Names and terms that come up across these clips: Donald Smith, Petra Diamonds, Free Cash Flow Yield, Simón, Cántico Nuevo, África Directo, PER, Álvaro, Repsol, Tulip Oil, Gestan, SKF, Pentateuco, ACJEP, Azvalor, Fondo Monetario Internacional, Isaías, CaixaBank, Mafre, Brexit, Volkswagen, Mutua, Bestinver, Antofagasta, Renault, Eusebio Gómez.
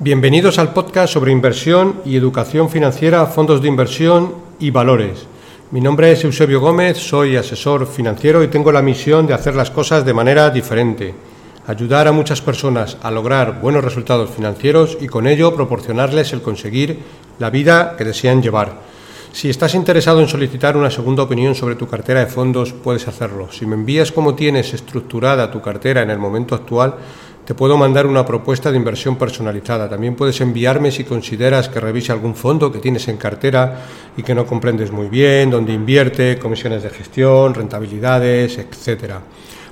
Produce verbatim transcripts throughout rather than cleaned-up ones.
Bienvenidos al podcast sobre inversión y educación financiera, fondos de inversión y valores. Mi nombre es Eusebio Gómez, soy asesor financiero y tengo la misión de hacer las cosas de manera diferente, ayudar a muchas personas a lograr buenos resultados financieros y con ello proporcionarles el conseguir la vida que desean llevar. Si estás interesado en solicitar una segunda opinión sobre tu cartera de fondos, puedes hacerlo. Si me envías cómo tienes estructurada tu cartera en el momento actual, te puedo mandar una propuesta de inversión personalizada. También puedes enviarme si consideras que revise algún fondo que tienes en cartera y que no comprendes muy bien, dónde invierte, comisiones de gestión, rentabilidades, etcétera.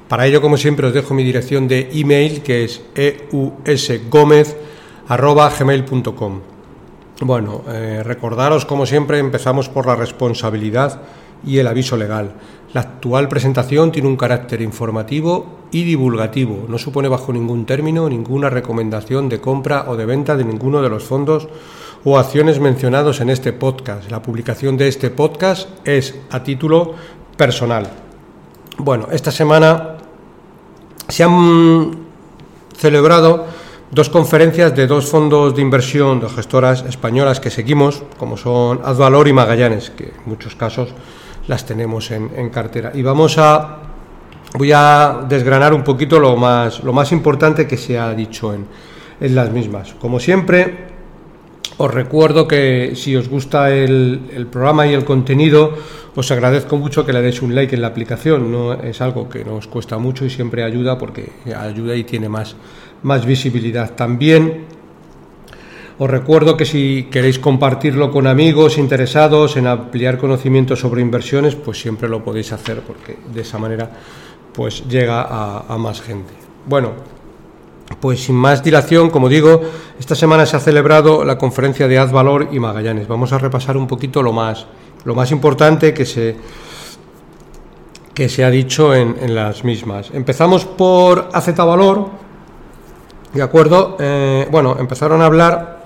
Para ello, como siempre, os dejo mi dirección de email, que es eusgomez arroba gmail punto com. Bueno, eh, recordaros, como siempre, empezamos por la responsabilidad y el aviso legal. La actual presentación tiene un carácter informativo y divulgativo. No supone bajo ningún término ninguna recomendación de compra o de venta de ninguno de los fondos o acciones mencionados en este podcast. La publicación de este podcast es a título personal. Bueno, esta semana se han celebrado dos conferencias de dos fondos de inversión, dos gestoras españolas que seguimos, como son Azvalor y Magallanes, que en muchos casos las tenemos en, en cartera. Y vamos a voy a desgranar un poquito lo más lo más importante que se ha dicho en, en las mismas. Como siempre, os recuerdo que si os gusta el, el programa y el contenido, os agradezco mucho que le deis un like en la aplicación. No es algo que nos cuesta mucho y siempre ayuda, porque ayuda y tiene más, más visibilidad. También os recuerdo que si queréis compartirlo con amigos interesados en ampliar conocimientos sobre inversiones, pues siempre lo podéis hacer, porque de esa manera pues llega a, a más gente. Bueno, pues sin más dilación, como digo, esta semana se ha celebrado la conferencia de Azvalor y Magallanes. Vamos a repasar un poquito lo más, lo más importante que se, que se ha dicho en, en las mismas. Empezamos por ACJEP, ¿de acuerdo? Eh, bueno, empezaron a hablar,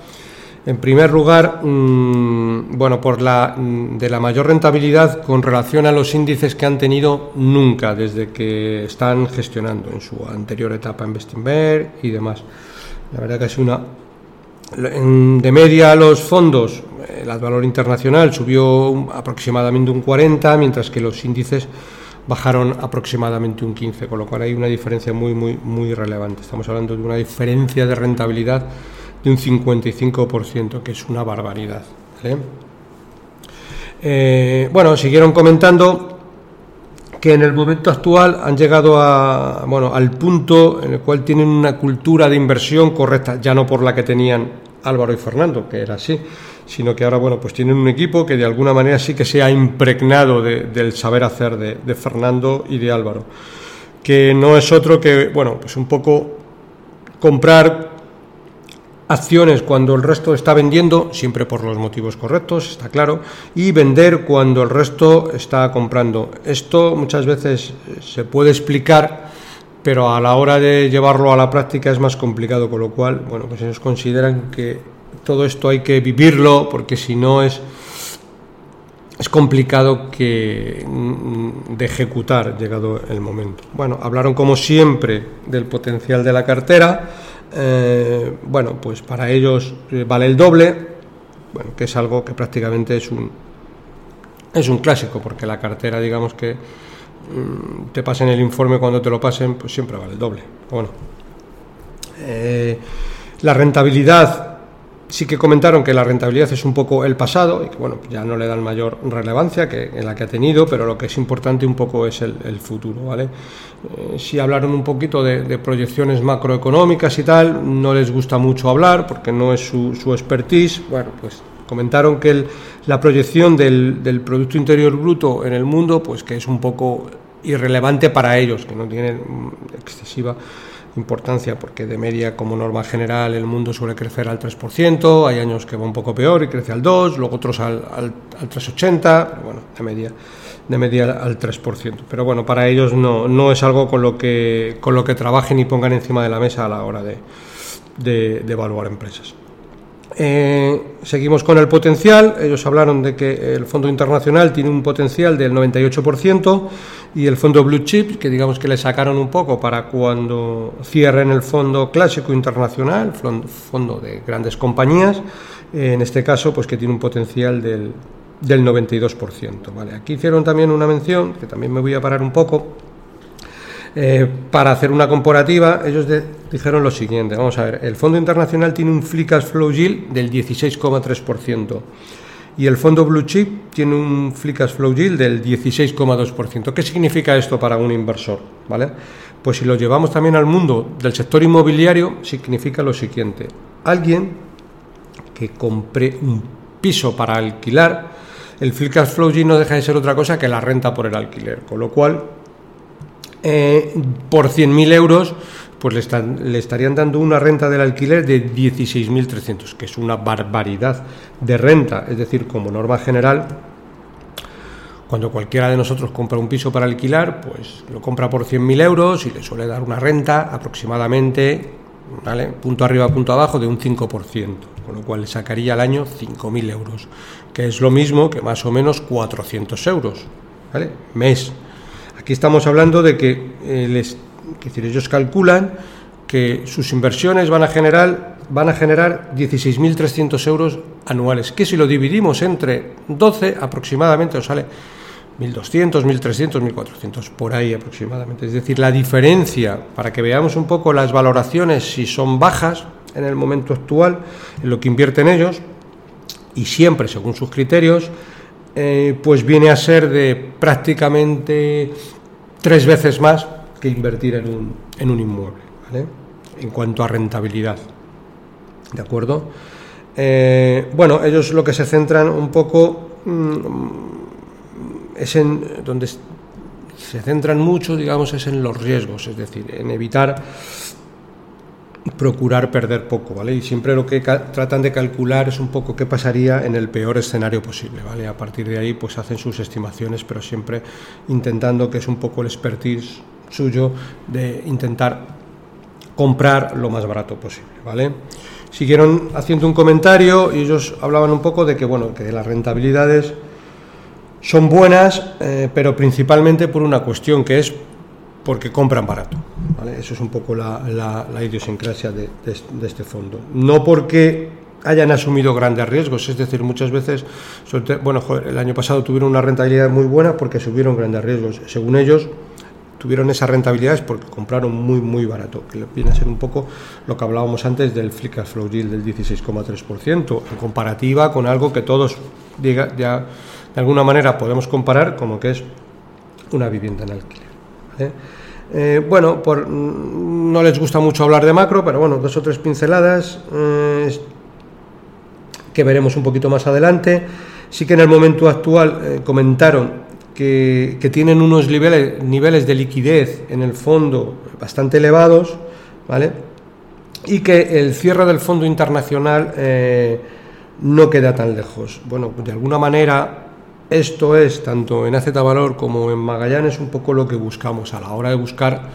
en primer lugar, mmm, bueno, por la, de la mayor rentabilidad con relación a los índices que han tenido nunca desde que están gestionando en su anterior etapa en Bestinver y demás. La verdad que es una... De media los fondos, el Azvalor Internacional subió aproximadamente un cuarenta, mientras que los índices bajaron aproximadamente un quince, con lo cual hay una diferencia muy, muy, muy relevante. Estamos hablando de una diferencia de rentabilidad de un cincuenta y cinco por ciento, que es una barbaridad, ¿vale? Eh, bueno, siguieron comentando que en el momento actual han llegado a, bueno, al punto en el cual tienen una cultura de inversión correcta, ya no por la que tenían Álvaro y Fernando, que era así, sino que ahora, bueno, pues tienen un equipo que de alguna manera sí que se ha impregnado de, del saber hacer de, de Fernando y de Álvaro, que no es otro que, bueno, pues un poco comprar acciones cuando el resto está vendiendo, siempre por los motivos correctos, está claro, y vender cuando el resto está comprando. Esto muchas veces se puede explicar, pero a la hora de llevarlo a la práctica es más complicado, con lo cual, bueno, pues ellos consideran que todo esto hay que vivirlo, porque si no es, es complicado que, de ejecutar llegado el momento. Bueno, hablaron como siempre del potencial de la cartera. Eh, bueno, pues para ellos vale el doble, bueno, que es algo que prácticamente es un es un clásico, porque la cartera, digamos que mm, te pasen el informe cuando te lo pasen, pues siempre vale el doble. Bueno, eh, la rentabilidad, sí que comentaron que la rentabilidad es un poco el pasado y que, bueno, ya no le dan mayor relevancia que en la que ha tenido, pero lo que es importante un poco es el, el futuro, ¿vale? Eh, si hablaron un poquito de, de proyecciones macroeconómicas y tal, no les gusta mucho hablar porque no es su, su expertise. Bueno, pues comentaron que el, la proyección del, del Producto Interior Bruto en el mundo, pues que es un poco irrelevante para ellos, que no tienen excesiva importancia, porque de media, como norma general, el mundo suele crecer al tres por ciento, hay años que va un poco peor y crece al dos por ciento, luego otros al, al, al tres coma ochenta por ciento, pero bueno, de media, de media al tres por ciento. Pero bueno, para ellos no, no es algo con lo que con lo que trabajen y pongan encima de la mesa a la hora de, de, de evaluar empresas. Eh, seguimos con el potencial. Ellos hablaron de que el Fondo Internacional tiene un potencial del noventa y ocho por ciento y el Fondo Blue Chip, que digamos que le sacaron un poco para cuando cierren el Fondo Clásico Internacional, fondo de grandes compañías, eh, en este caso pues que tiene un potencial del, del noventa y dos por ciento. Vale, aquí hicieron también una mención, que también me voy a parar un poco, eh, para hacer una comparativa. Ellos de dijeron lo siguiente, vamos a ver, el Fondo Internacional tiene un Free Cash Flow Yield del dieciséis coma tres por ciento y el Fondo Blue Chip tiene un Free Cash Flow Yield del dieciséis coma dos por ciento. ¿Qué significa esto para un inversor? ¿Vale? Pues si lo llevamos también al mundo del sector inmobiliario, significa lo siguiente: alguien que compre un piso para alquilar, el Free Cash Flow Yield no deja de ser otra cosa que la renta por el alquiler, con lo cual eh, por cien mil euros pues le, están, le estarían dando una renta del alquiler de dieciséis mil trescientos, que es una barbaridad de renta. Es decir, como norma general, cuando cualquiera de nosotros compra un piso para alquilar, pues lo compra por cien mil euros y le suele dar una renta aproximadamente, ¿vale?, punto arriba, punto abajo, de un cinco por ciento, con lo cual le sacaría al año cinco mil euros, que es lo mismo que más o menos cuatrocientos euros, ¿vale?, mes. Aquí estamos hablando de que eh, les... Es decir, ellos calculan que sus inversiones van a generar, van a generar dieciséis mil trescientos euros anuales, que si lo dividimos entre doce aproximadamente os sale mil doscientos, mil trescientos, mil cuatrocientos, por ahí aproximadamente. Es decir, la diferencia, para que veamos un poco las valoraciones, si son bajas en el momento actual, en lo que invierten ellos, y siempre según sus criterios, eh, pues viene a ser de prácticamente tres veces más que invertir en un, en un inmueble, ¿vale?, en cuanto a rentabilidad, ¿de acuerdo? Eh, bueno, ellos lo que se centran un poco mmm, es en, donde se centran mucho, digamos, es en los riesgos, es decir, en evitar, procurar perder poco, ¿vale? Y siempre lo que tratan de calcular es un poco qué pasaría en el peor escenario posible, ¿vale? A partir de ahí, pues hacen sus estimaciones, pero siempre intentando, que es un poco el expertise suyo, de intentar comprar lo más barato posible, ¿vale? Siguieron haciendo un comentario y ellos hablaban un poco de que, bueno, que las rentabilidades son buenas, eh, pero principalmente por una cuestión, que es porque compran barato, ¿vale? Eso es un poco la, la, la idiosincrasia de, de, de este fondo. No porque hayan asumido grandes riesgos, es decir, muchas veces, sobre, bueno, joder, el año pasado tuvieron una rentabilidad muy buena porque asumieron grandes riesgos. Según ellos, tuvieron esas rentabilidades porque compraron muy, muy barato, que viene a ser un poco lo que hablábamos antes del Free Cash Flow Yield del dieciséis coma tres por ciento, en comparativa con algo que todos, diga, ya, de alguna manera, podemos comparar, como que es una vivienda en alquiler, ¿vale? Eh, bueno, por, no les gusta mucho hablar de macro, pero bueno, dos o tres pinceladas eh, que veremos un poquito más adelante. Sí que en el momento actual eh, comentaron Que, que tienen unos niveles, niveles de liquidez en el fondo bastante elevados, ¿vale?, y que el cierre del fondo internacional eh, no queda tan lejos. Bueno, de alguna manera, esto es, tanto en A C J Valor como en Magallanes, un poco lo que buscamos a la hora de buscar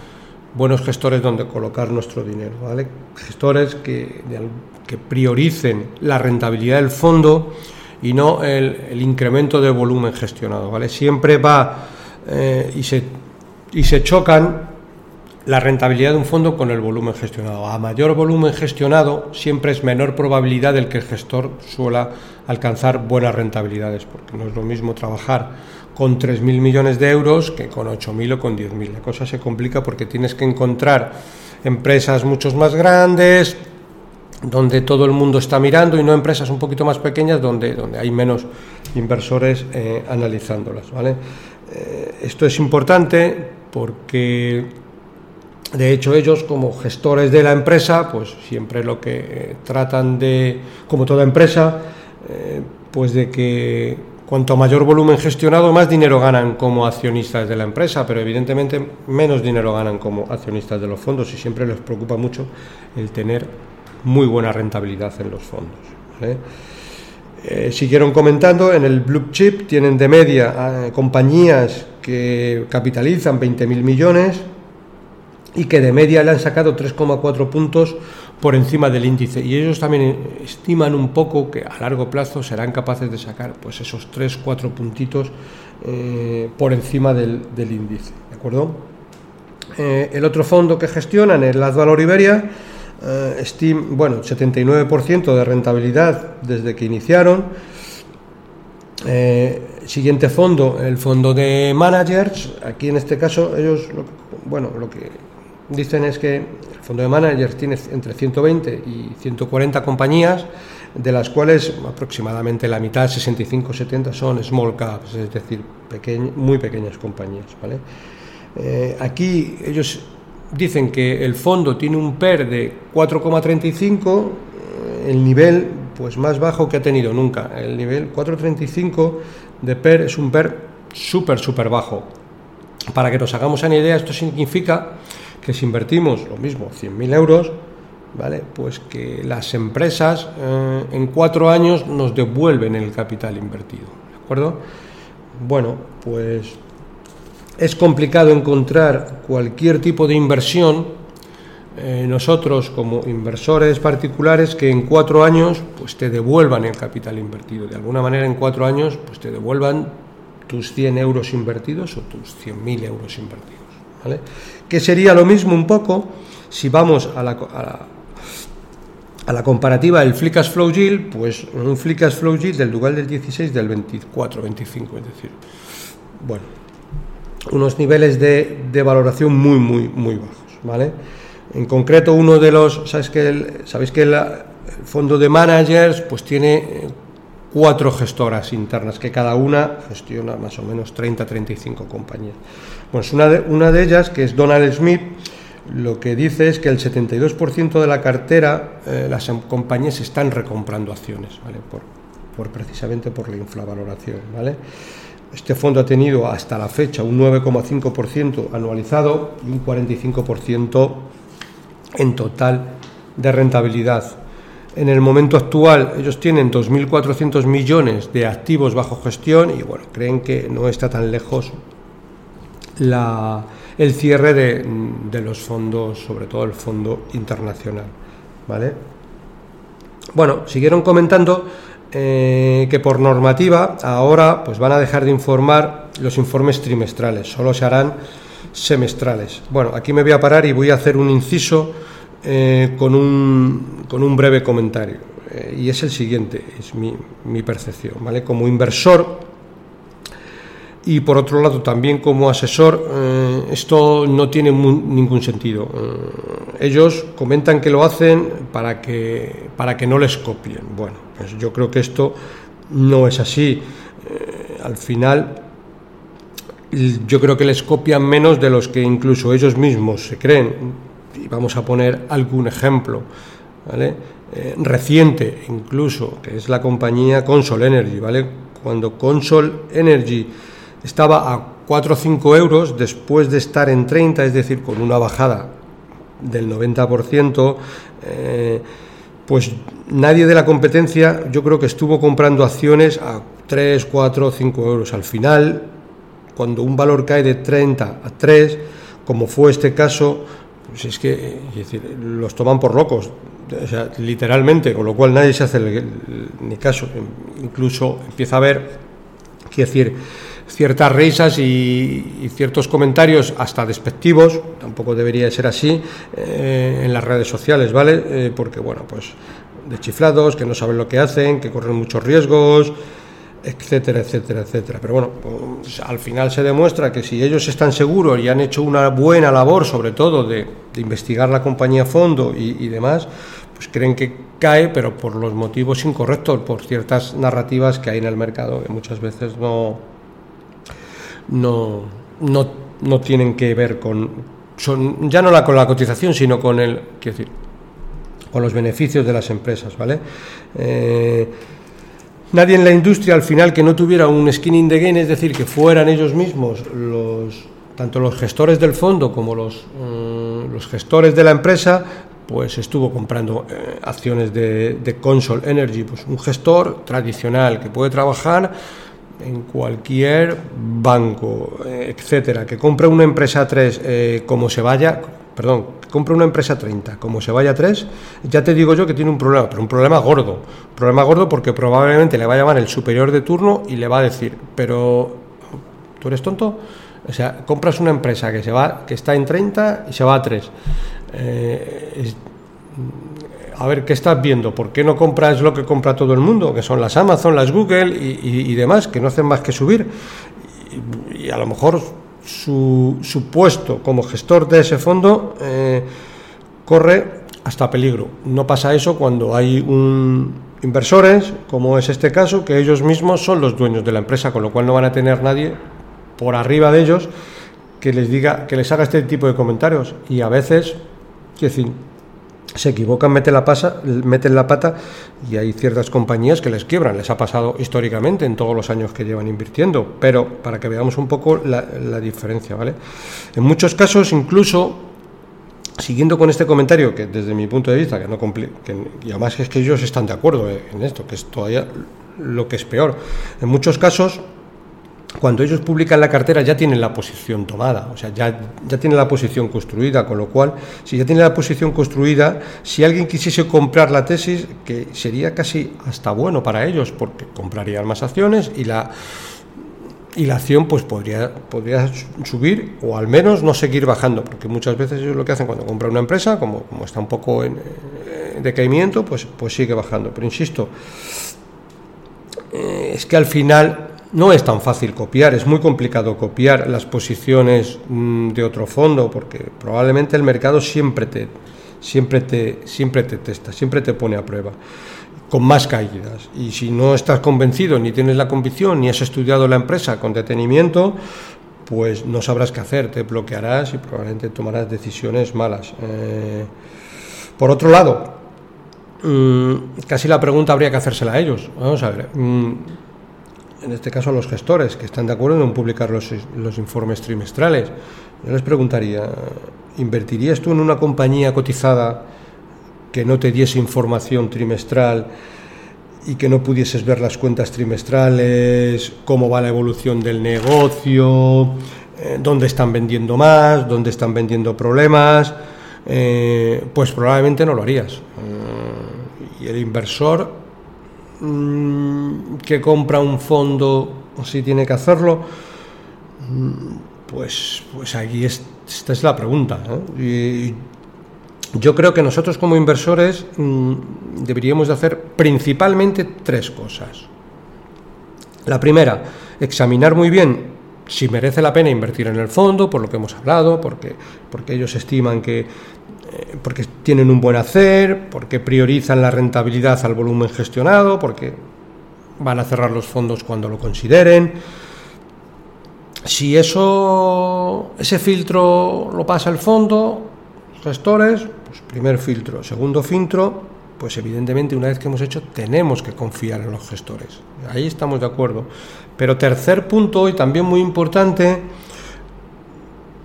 buenos gestores donde colocar nuestro dinero, ¿vale? Gestores que, que prioricen la rentabilidad del fondo y no el, el incremento de volumen gestionado, ¿vale? Siempre va eh, y, se, y se chocan la rentabilidad de un fondo con el volumen gestionado. A mayor volumen gestionado siempre es menor probabilidad del que el gestor suela alcanzar buenas rentabilidades, porque no es lo mismo trabajar con tres mil millones de euros que con ocho mil o con diez mil. La cosa se complica porque tienes que encontrar empresas mucho más grandes, donde todo el mundo está mirando, y no empresas un poquito más pequeñas donde, donde hay menos inversores eh, analizándolas, ¿vale? Eh, esto es importante porque, de hecho, ellos como gestores de la empresa, pues siempre lo que eh, tratan de, como toda empresa, eh, pues de que cuanto mayor volumen gestionado, más dinero ganan como accionistas de la empresa, pero evidentemente menos dinero ganan como accionistas de los fondos, y siempre les preocupa mucho el tener muy buena rentabilidad en los fondos, ¿vale? Eh, siguieron comentando, en el Blue Chip tienen de media eh, compañías que capitalizan veinte mil millones y que de media le han sacado tres coma cuatro puntos por encima del índice, y ellos también estiman un poco que a largo plazo serán capaces de sacar pues esos tres cuatro puntitos eh, por encima del, del índice, ¿de acuerdo? Eh, el otro fondo que gestionan es la Azvalor Iberia, eh, Steam, bueno, setenta y nueve por ciento de rentabilidad desde que iniciaron. Eh, siguiente fondo, el fondo de managers. Aquí en este caso ellos, lo, bueno, lo que dicen es que el fondo de managers tiene entre ciento veinte y ciento cuarenta compañías, de las cuales aproximadamente la mitad, sesenta y cinco a setenta, son small caps, es decir, peque- muy pequeñas compañías, ¿vale? Eh, aquí ellos dicen que el fondo tiene un P E R de cuatro coma treinta y cinco, el nivel pues más bajo que ha tenido nunca. El nivel cuatro coma treinta y cinco de P E R es un P E R súper, súper bajo. Para que nos hagamos una idea, esto significa que si invertimos lo mismo, cien mil euros, ¿vale? Pues que las empresas eh, en cuatro años nos devuelven el capital invertido, ¿de acuerdo? Bueno, pues es complicado encontrar cualquier tipo de inversión. Eh, nosotros como inversores particulares, que en cuatro años pues te devuelvan el capital invertido, de alguna manera en cuatro años pues te devuelvan tus cien euros invertidos o tus cien mil euros invertidos, ¿vale? Que sería lo mismo un poco si vamos a la, a la, a la comparativa del Free Cash Flow Yield, pues un Free Cash Flow Yield del lugar del dieciséis del veinticuatro veinticinco, es decir, bueno, unos niveles de, de valoración muy muy muy bajos, ¿vale? En concreto, uno de los, sabéis que el, sabéis que el, el fondo de managers pues tiene cuatro gestoras internas, que cada una gestiona más o menos treinta a treinta y cinco compañías. Pues una de, una de ellas, que es Donald Smith, lo que dice es que el setenta y dos por ciento de la cartera, eh, las compañías están recomprando acciones, ¿vale? Por, por precisamente por la infravaloración, ¿vale? Este fondo ha tenido hasta la fecha un nueve coma cinco por ciento anualizado y un cuarenta y cinco por ciento en total de rentabilidad. En el momento actual ellos tienen dos mil cuatrocientos millones de activos bajo gestión y bueno, creen que no está tan lejos la, el cierre de, de los fondos, sobre todo el fondo internacional, ¿vale? Bueno, siguieron comentando eh, que por normativa ahora pues van a dejar de informar los informes trimestrales, solo se harán semestrales. Bueno, aquí me voy a parar y voy a hacer un inciso eh, con, un, con un breve comentario, eh, y es el siguiente, es mi, mi percepción, ¿vale? Como inversor y por otro lado también como asesor, eh, esto no tiene mu- ningún sentido. Eh, ellos comentan que lo hacen para que, para que no les copien. Bueno, pues yo creo que esto no es así. Eh, al final, yo creo que les copian menos de los que incluso ellos mismos se creen. Y vamos a poner algún ejemplo, ¿vale? Eh, reciente incluso, que es la compañía Consol Energy, ¿vale? Cuando Consol Energy estaba a cuatro o cinco euros, después de estar en treinta, es decir, con una bajada del noventa por ciento, eh, pues nadie de la competencia, yo creo que estuvo comprando acciones a tres, cuatro, cinco euros. Al final, cuando un valor cae de treinta a tres, como fue este caso, pues es que, es decir, los toman por locos, o sea, literalmente, con lo cual nadie se hace el, el, ni caso. Incluso empieza a haber, quiero decir, ciertas risas y, y ciertos comentarios hasta despectivos, tampoco debería ser así, eh, en las redes sociales, ¿vale? Eh, porque, bueno, pues de chiflados, que no saben lo que hacen, que corren muchos riesgos, etcétera, etcétera, etcétera. Pero bueno, pues al final se demuestra que si ellos están seguros y han hecho una buena labor, sobre todo de, de investigar la compañía a fondo y, y demás, pues creen que cae, pero por los motivos incorrectos, por ciertas narrativas que hay en el mercado, que muchas veces no, no, no, no tienen que ver con, son, ya no la, con la cotización, sino con el, quiero decir, con los beneficios de las empresas, ¿vale? Eh, Nadie en la industria, al final, que no tuviera un skin in the game, es decir, que fueran ellos mismos, los, tanto los gestores del fondo como los, eh, los gestores de la empresa, pues estuvo comprando eh, acciones de, de Consol Energy, pues un gestor tradicional que puede trabajar en cualquier banco, eh, etcétera, que compre una empresa a tres, eh, como se vaya, perdón, compra una empresa treinta, como se vaya a tres, ya te digo yo que tiene un problema, pero un problema gordo, un problema gordo porque probablemente le va a llamar el superior de turno y le va a decir, pero ¿tú eres tonto? O sea, compras una empresa que se va, que está en treinta y se va a tres. Eh, es, a ver, ¿qué estás viendo? ¿Por qué no compras lo que compra todo el mundo? Que son las Amazon, las Google y, y, y demás, que no hacen más que subir. Y, y a lo mejor su, su puesto como gestor de ese fondo eh, corre hasta peligro. No pasa eso cuando hay un... inversores, como es este caso, que ellos mismos son los dueños de la empresa, con lo cual no van a tener nadie por arriba de ellos que les diga, que les haga este tipo de comentarios. Y a veces, es decir, se equivocan, meten la, pasa, meten la pata y hay ciertas compañías que les quiebran. Les ha pasado históricamente en todos los años que llevan invirtiendo, pero para que veamos un poco la, la diferencia, ¿vale? En muchos casos, incluso, siguiendo con este comentario, que desde mi punto de vista, que no cumple, que, y además es que ellos están de acuerdo en esto, que es todavía lo que es peor. En muchos casos, cuando ellos publican la cartera ya tienen la posición tomada, o sea, ya, ya tienen la posición construida, con lo cual, si ya tienen la posición construida, si alguien quisiese comprar la tesis, que sería casi hasta bueno para ellos, porque comprarían más acciones y la... y la acción pues podría, podría subir o al menos no seguir bajando, porque muchas veces ellos lo que hacen cuando compran una empresa, como, como está un poco en, en decaimiento, pues, pues sigue bajando. Pero insisto, eh, es que al final no es tan fácil copiar, es muy complicado copiar las posiciones mmm, de otro fondo, porque probablemente el mercado siempre te, siempre te, siempre te testa, siempre te pone a prueba, con más caídas, y si no estás convencido, ni tienes la convicción, ni has estudiado la empresa con detenimiento, pues no sabrás qué hacer, te bloquearás y probablemente tomarás decisiones malas. Eh, por otro lado, mmm, casi la pregunta habría que hacérsela a ellos, vamos a ver, mmm, en este caso a los gestores, que están de acuerdo en publicar los, los informes trimestrales. Yo les preguntaría, ¿invertirías tú en una compañía cotizada que no te diese información trimestral y que no pudieses ver las cuentas trimestrales, cómo va la evolución del negocio, eh, dónde están vendiendo más, dónde están vendiendo problemas? Eh, pues probablemente no lo harías. Eh, y el inversor mmm, que compra un fondo, si tiene que hacerlo, pues, pues aquí es, esta es la pregunta, ¿eh? Y, y, yo creo que nosotros como inversores mmm, deberíamos de hacer principalmente tres cosas. La primera, examinar muy bien si merece la pena invertir en el fondo, por lo que hemos hablado, porque, porque ellos estiman que, eh, porque tienen un buen hacer, porque priorizan la rentabilidad al volumen gestionado, porque van a cerrar los fondos cuando lo consideren. Si eso, ese filtro lo pasa el fondo, gestores, pues primer filtro. Segundo filtro, pues evidentemente una vez que hemos hecho tenemos que confiar en los gestores, ahí estamos de acuerdo. Pero tercer punto, y también muy importante,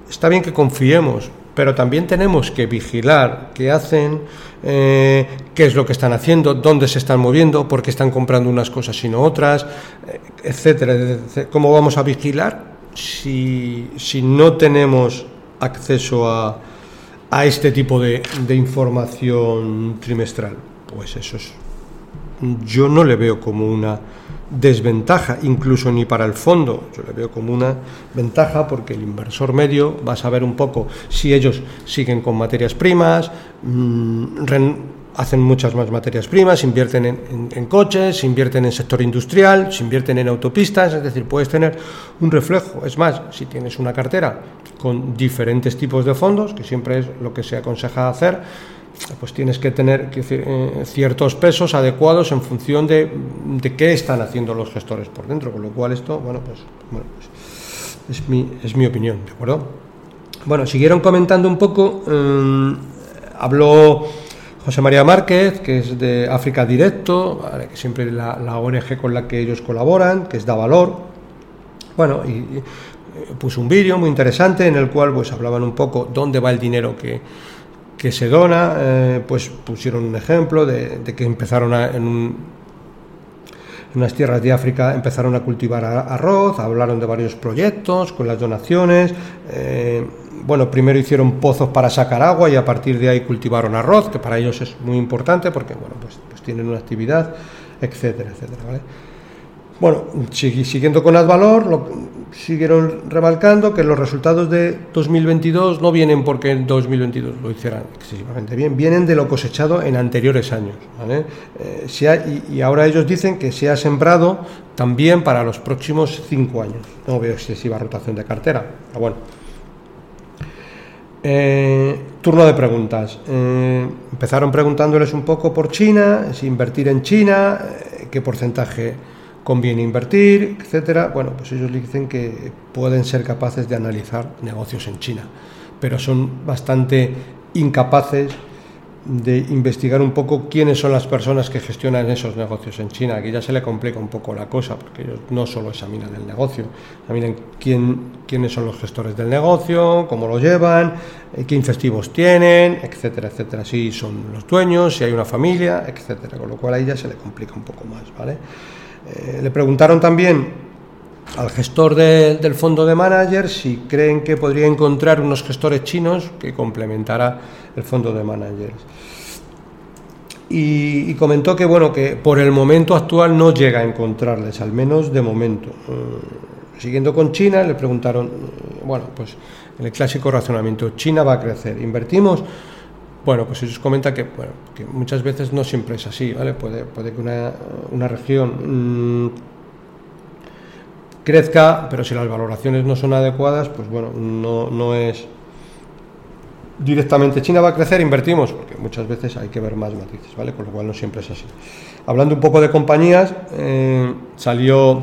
está bien que confiemos, pero también tenemos que vigilar qué hacen, eh, qué es lo que están haciendo, dónde se están moviendo, por qué están comprando unas cosas y no otras, eh, etcétera, etcétera. ¿Cómo vamos a vigilar si, si no tenemos acceso a a este tipo de, de información trimestral? Pues eso es, yo no le veo como una desventaja, incluso ni para el fondo, yo le veo como una ventaja, porque el inversor medio va a saber un poco si ellos siguen con materias primas, mmm, ren, hacen muchas más materias primas, invierten en, en, en coches, invierten en sector industrial, se invierten en autopistas, es decir, puedes tener un reflejo. Es más, si tienes una cartera con diferentes tipos de fondos, que siempre es lo que se aconseja hacer, pues tienes que tener que, eh, ciertos pesos adecuados en función de, de qué están haciendo los gestores por dentro, con lo cual esto, bueno, pues, bueno, pues es, mi, es mi opinión, ¿de acuerdo? Bueno, siguieron comentando un poco, eh, habló José María Márquez, que es de África Directo, ¿vale? Que siempre la, la O N G con la que ellos colaboran, que es Da Valor. Bueno, y, y puso un vídeo muy interesante en el cual pues hablaban un poco dónde va el dinero que, que se dona. Eh, pues pusieron un ejemplo de, de que empezaron a, en, un, en unas tierras de África empezaron a cultivar arroz, hablaron de varios proyectos con las donaciones, eh, bueno, primero hicieron pozos para sacar agua y a partir de ahí cultivaron arroz, que para ellos es muy importante porque, bueno, pues, pues tienen una actividad, etcétera, etcétera, ¿vale? Bueno, siguiendo con Azvalor, lo, siguieron remarcando que los resultados de dos mil veintidós no vienen porque en dos mil veintidós lo hicieran excesivamente bien, vienen de lo cosechado en anteriores años, ¿vale? Eh, se ha, y, y ahora ellos dicen que se ha sembrado también para los próximos cinco años. No veo excesiva rotación de cartera, pero bueno. Eh, turno de preguntas. Eh, empezaron preguntándoles un poco por China, si invertir en China, eh, qué porcentaje conviene invertir, etcétera. Bueno, pues ellos le dicen que pueden ser capaces de analizar negocios en China, pero son bastante incapaces de investigar un poco quiénes son las personas que gestionan esos negocios en China, que ya se le complica un poco la cosa, porque ellos no solo examinan el negocio, examinan quién, quiénes son los gestores del negocio, cómo lo llevan, qué incentivos tienen, etcétera, etcétera, si son los dueños, si hay una familia, etcétera, con lo cual ahí ya se le complica un poco más, ¿vale? Eh, le preguntaron también al gestor de, del fondo de manager si creen que podría encontrar unos gestores chinos que complementara el fondo de managers. Y, y comentó que, bueno, que por el momento actual no llega a encontrarles, al menos de momento. Eh, siguiendo con China, le preguntaron, bueno, pues el clásico razonamiento, China va a crecer, ¿invertimos? Bueno, pues ellos comentan que, bueno, que muchas veces no siempre es así, ¿vale? Puede, puede que una, una región mmm, crezca, pero si las valoraciones no son adecuadas, pues bueno, no, no es directamente China va a crecer, invertimos, porque muchas veces hay que ver más matices, ¿vale? Con lo cual no siempre es así. Hablando un poco de compañías, eh, salió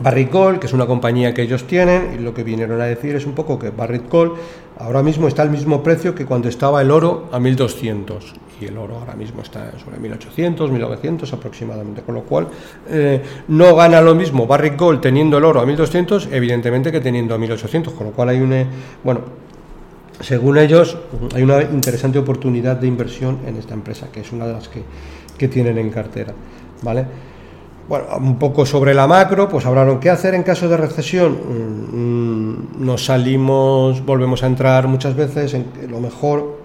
Barrick Gold, que es una compañía que ellos tienen, y lo que vinieron a decir es un poco que Barrick Gold ahora mismo está al mismo precio que cuando estaba el oro a mil doscientos, y el oro ahora mismo está sobre mil ochocientos, mil novecientos aproximadamente, con lo cual eh, no gana lo mismo Barrick Gold teniendo el oro a mil doscientos, evidentemente, que teniendo a mil ochocientos, con lo cual hay una, bueno, según ellos, hay una interesante oportunidad de inversión en esta empresa, que es una de las que, que tienen en cartera, ¿vale? Bueno, un poco sobre la macro, pues hablaron qué hacer en caso de recesión. Nos salimos, volvemos a entrar muchas veces, en lo mejor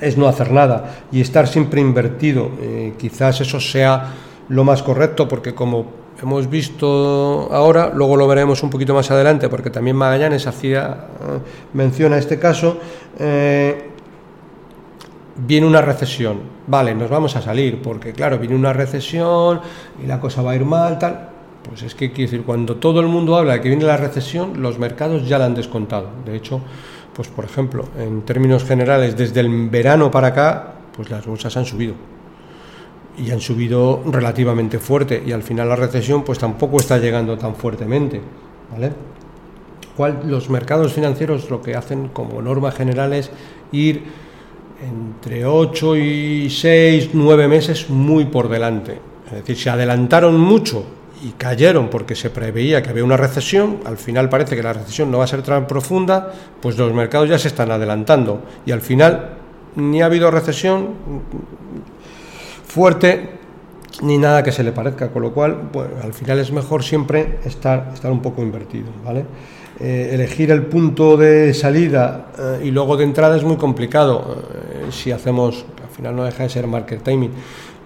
es no hacer nada y estar siempre invertido. Eh, quizás eso sea lo más correcto, porque como hemos visto ahora, luego lo veremos un poquito más adelante, porque también Magallanes hacía mención a este caso, eh, viene una recesión, vale, nos vamos a salir, porque claro, viene una recesión y la cosa va a ir mal, tal. Pues es que, quiero decir, cuando todo el mundo habla de que viene la recesión, los mercados ya la han descontado. De hecho, pues por ejemplo, en términos generales, desde el verano para acá, pues las bolsas han subido. Y han subido relativamente fuerte, y al final la recesión pues tampoco está llegando tan fuertemente, ¿vale? Cual, los mercados financieros lo que hacen como norma general es ir entre ocho y seis, nueve meses muy por delante. Es decir, se adelantaron mucho y cayeron porque se preveía que había una recesión. Al final parece que la recesión no va a ser tan profunda, pues los mercados ya se están adelantando. Y al final ni ha habido recesión fuerte ni nada que se le parezca. Con lo cual, bueno, al final es mejor siempre estar, estar un poco invertido, ¿vale? Eh, elegir el punto de salida eh, y luego de entrada es muy complicado. Eh, si hacemos, al final no deja de ser market timing,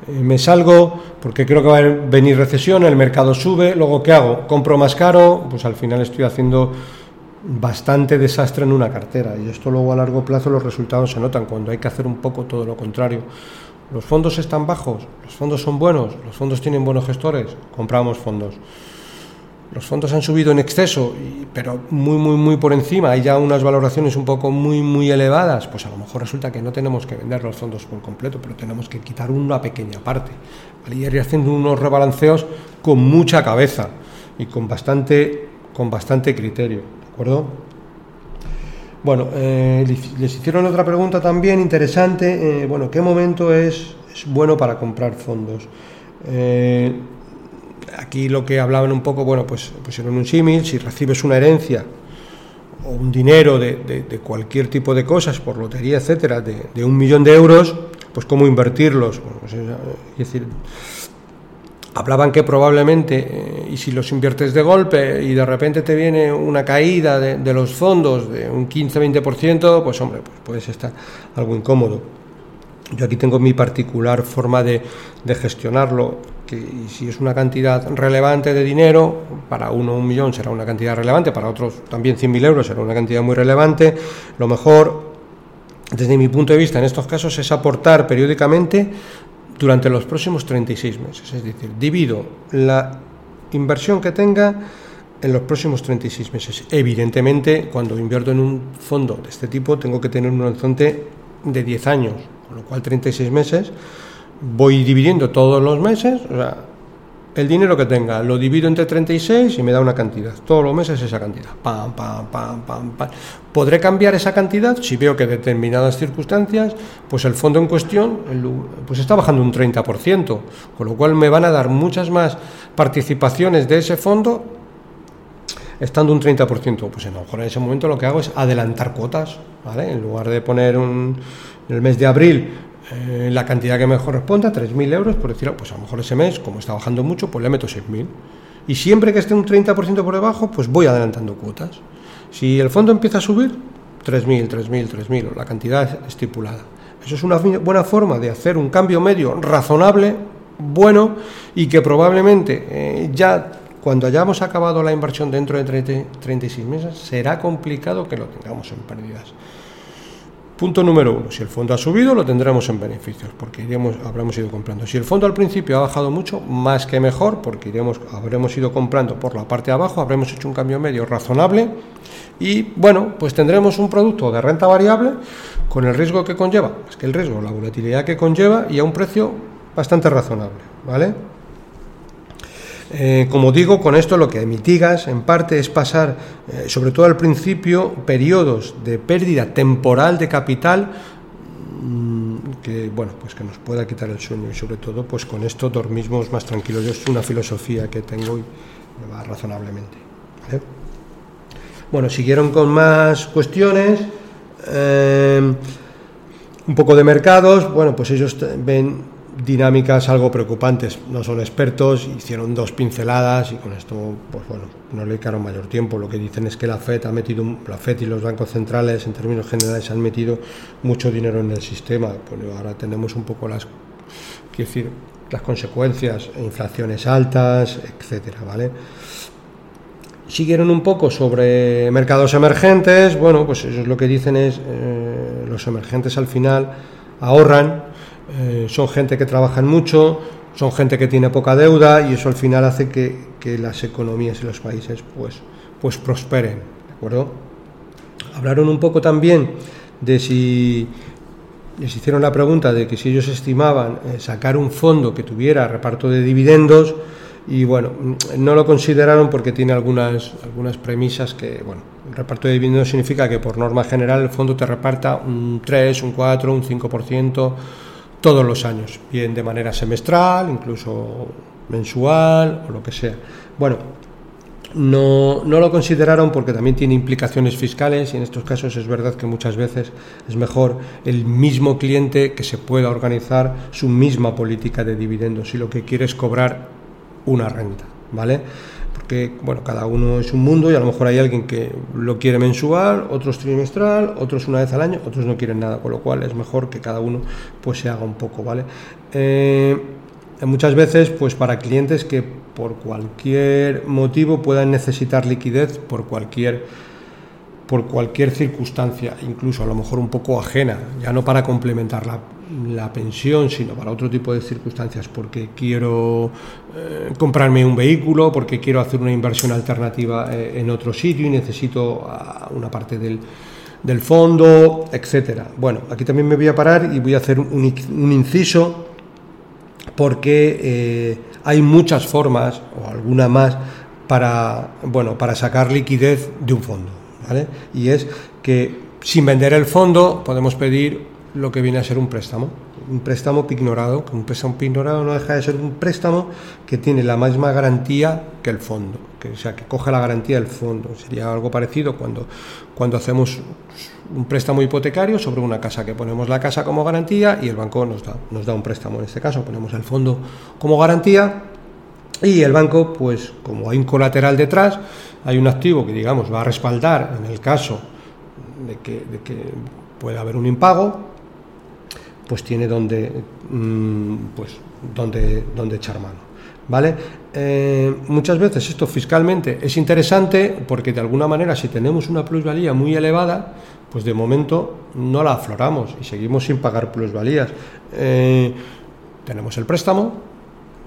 eh, me salgo porque creo que va a venir recesión, el mercado sube, luego ¿qué hago? ¿Compro más caro? Pues al final estoy haciendo bastante desastre en una cartera, y esto luego a largo plazo los resultados se notan, cuando hay que hacer un poco todo lo contrario. Los fondos están bajos, los fondos son buenos, los fondos tienen buenos gestores, compramos fondos. Los fondos han subido en exceso, pero muy, muy, muy por encima. Hay ya unas valoraciones un poco muy, muy elevadas. Pues a lo mejor resulta que no tenemos que vender los fondos por completo, pero tenemos que quitar una pequeña parte, ¿vale? Y ir haciendo unos rebalanceos con mucha cabeza y con bastante, con bastante criterio, ¿de acuerdo? Bueno, eh, les hicieron otra pregunta también interesante. Eh, bueno, ¿qué momento es, es bueno para comprar fondos? Eh, Aquí lo que hablaban un poco, bueno, pues pusieron un símil, si recibes una herencia o un dinero de, de, de cualquier tipo de cosas, por lotería, etcétera, de, de un millón de euros, pues cómo invertirlos. Bueno, pues es, es decir, Hablaban que probablemente, eh, y si los inviertes de golpe y de repente te viene una caída de, de los fondos de un quince a veinte por ciento, pues hombre, pues puedes estar algo incómodo. Yo aquí tengo mi particular forma de, de gestionarlo, que y si es una cantidad relevante de dinero, para uno un millón será una cantidad relevante, para otros también cien mil euros será una cantidad muy relevante. Lo mejor, desde mi punto de vista, en estos casos es aportar periódicamente durante los próximos treinta y seis meses, es decir, divido la inversión que tenga en los próximos treinta y seis meses. Evidentemente, cuando invierto en un fondo de este tipo, tengo que tener un horizonte de diez años, con lo cual treinta y seis meses, voy dividiendo todos los meses, o sea, el dinero que tenga lo divido entre treinta y seis y me da una cantidad, todos los meses esa cantidad, pam, pam, pam, pam, pam. Podré cambiar esa cantidad si veo que en determinadas circunstancias, pues el fondo en cuestión el, pues está bajando un treinta por ciento, con lo cual me van a dar muchas más participaciones de ese fondo estando un treinta por ciento. Pues a lo mejor en ese momento lo que hago es adelantar cuotas, ¿vale? En lugar de poner un, en el mes de abril eh, la cantidad que me corresponda, tres mil euros, por decirlo, pues a lo mejor ese mes, como está bajando mucho, pues le meto seis mil. Y siempre que esté un treinta por ciento por debajo, pues voy adelantando cuotas. Si el fondo empieza a subir, tres mil, tres mil, tres mil, la cantidad estipulada. Eso es una buena forma de hacer un cambio medio razonable, bueno, y que probablemente eh, ya cuando hayamos acabado la inversión dentro de treinta, treinta y seis meses, será complicado que lo tengamos en pérdidas. Punto número uno, si el fondo ha subido, lo tendremos en beneficios, porque iremos, habremos ido comprando. Si el fondo al principio ha bajado mucho, más que mejor, porque iremos, habremos ido comprando por la parte de abajo, habremos hecho un cambio medio razonable y, bueno, pues tendremos un producto de renta variable con el riesgo que conlleva, es que el riesgo, la volatilidad que conlleva y a un precio bastante razonable, ¿vale? Eh, como digo, con esto lo que mitigas en parte es pasar, eh, sobre todo al principio, periodos de pérdida temporal de capital mmm, que, bueno, pues que nos pueda quitar el sueño y sobre todo, pues con esto dormimos más tranquilos. Yo es una filosofía que tengo y me va razonablemente, ¿vale? Bueno, siguieron con más cuestiones. Eh, un poco de mercados. Bueno, pues ellos ven dinámicas algo preocupantes, no son expertos, hicieron dos pinceladas y con esto, pues bueno, no le dedicaron mayor tiempo. Lo que dicen es que la F E D ha metido, la F E D y los bancos centrales en términos generales han metido mucho dinero en el sistema. Pues ahora tenemos un poco las, quiero decir, las consecuencias, inflaciones altas, etcétera, ¿vale? Siguieron un poco sobre mercados emergentes. Bueno, pues ellos lo que dicen es eh, los emergentes al final ahorran. Eh, son gente que trabajan mucho, son gente que tiene poca deuda y eso al final hace que, que las economías y los países pues, pues prosperen, ¿de acuerdo? Hablaron un poco también de si les hicieron la pregunta de que si ellos estimaban eh, sacar un fondo que tuviera reparto de dividendos y bueno, no lo consideraron porque tiene algunas, algunas premisas que, bueno, el reparto de dividendos significa que por norma general el fondo te reparta un tres, un cuatro, un cinco por ciento todos los años, bien de manera semestral, incluso mensual o lo que sea. Bueno, no, no lo consideraron porque también tiene implicaciones fiscales y en estos casos es verdad que muchas veces es mejor el mismo cliente que se pueda organizar su misma política de dividendos si lo que quiere es cobrar una renta, ¿vale? Porque, bueno, cada uno es un mundo y a lo mejor hay alguien que lo quiere mensual, otros trimestral, otros una vez al año, otros no quieren nada, con lo cual es mejor que cada uno pues se haga un poco, ¿vale? Eh, muchas veces, pues para clientes que por cualquier motivo puedan necesitar liquidez por cualquier por cualquier circunstancia, incluso a lo mejor un poco ajena, ya no para complementar la, la pensión, sino para otro tipo de circunstancias, porque quiero eh, comprarme un vehículo, porque quiero hacer una inversión alternativa eh, en otro sitio y necesito a, una parte del, del fondo, etcétera. Bueno, aquí también me voy a parar y voy a hacer un, un inciso, porque eh, hay muchas formas, o alguna más, para, bueno, para sacar liquidez de un fondo, ¿vale? Y es que sin vender el fondo podemos pedir lo que viene a ser un préstamo, un préstamo pignorado, que un préstamo pignorado no deja de ser un préstamo que tiene la misma garantía que el fondo, que, o sea, que coge la garantía del fondo. Sería algo parecido cuando, cuando hacemos un préstamo hipotecario sobre una casa, que ponemos la casa como garantía y el banco nos da, nos da un préstamo. En este caso ponemos el fondo como garantía Y el banco, pues como hay un colateral detrás, hay un activo que, digamos, va a respaldar en el caso de que, de que pueda haber un impago, pues tiene donde, pues, donde, donde echar mano. ¿Vale? Eh, muchas veces esto fiscalmente es interesante porque de alguna manera si tenemos una plusvalía muy elevada, pues de momento no la afloramos y seguimos sin pagar plusvalías. Eh, tenemos el préstamo,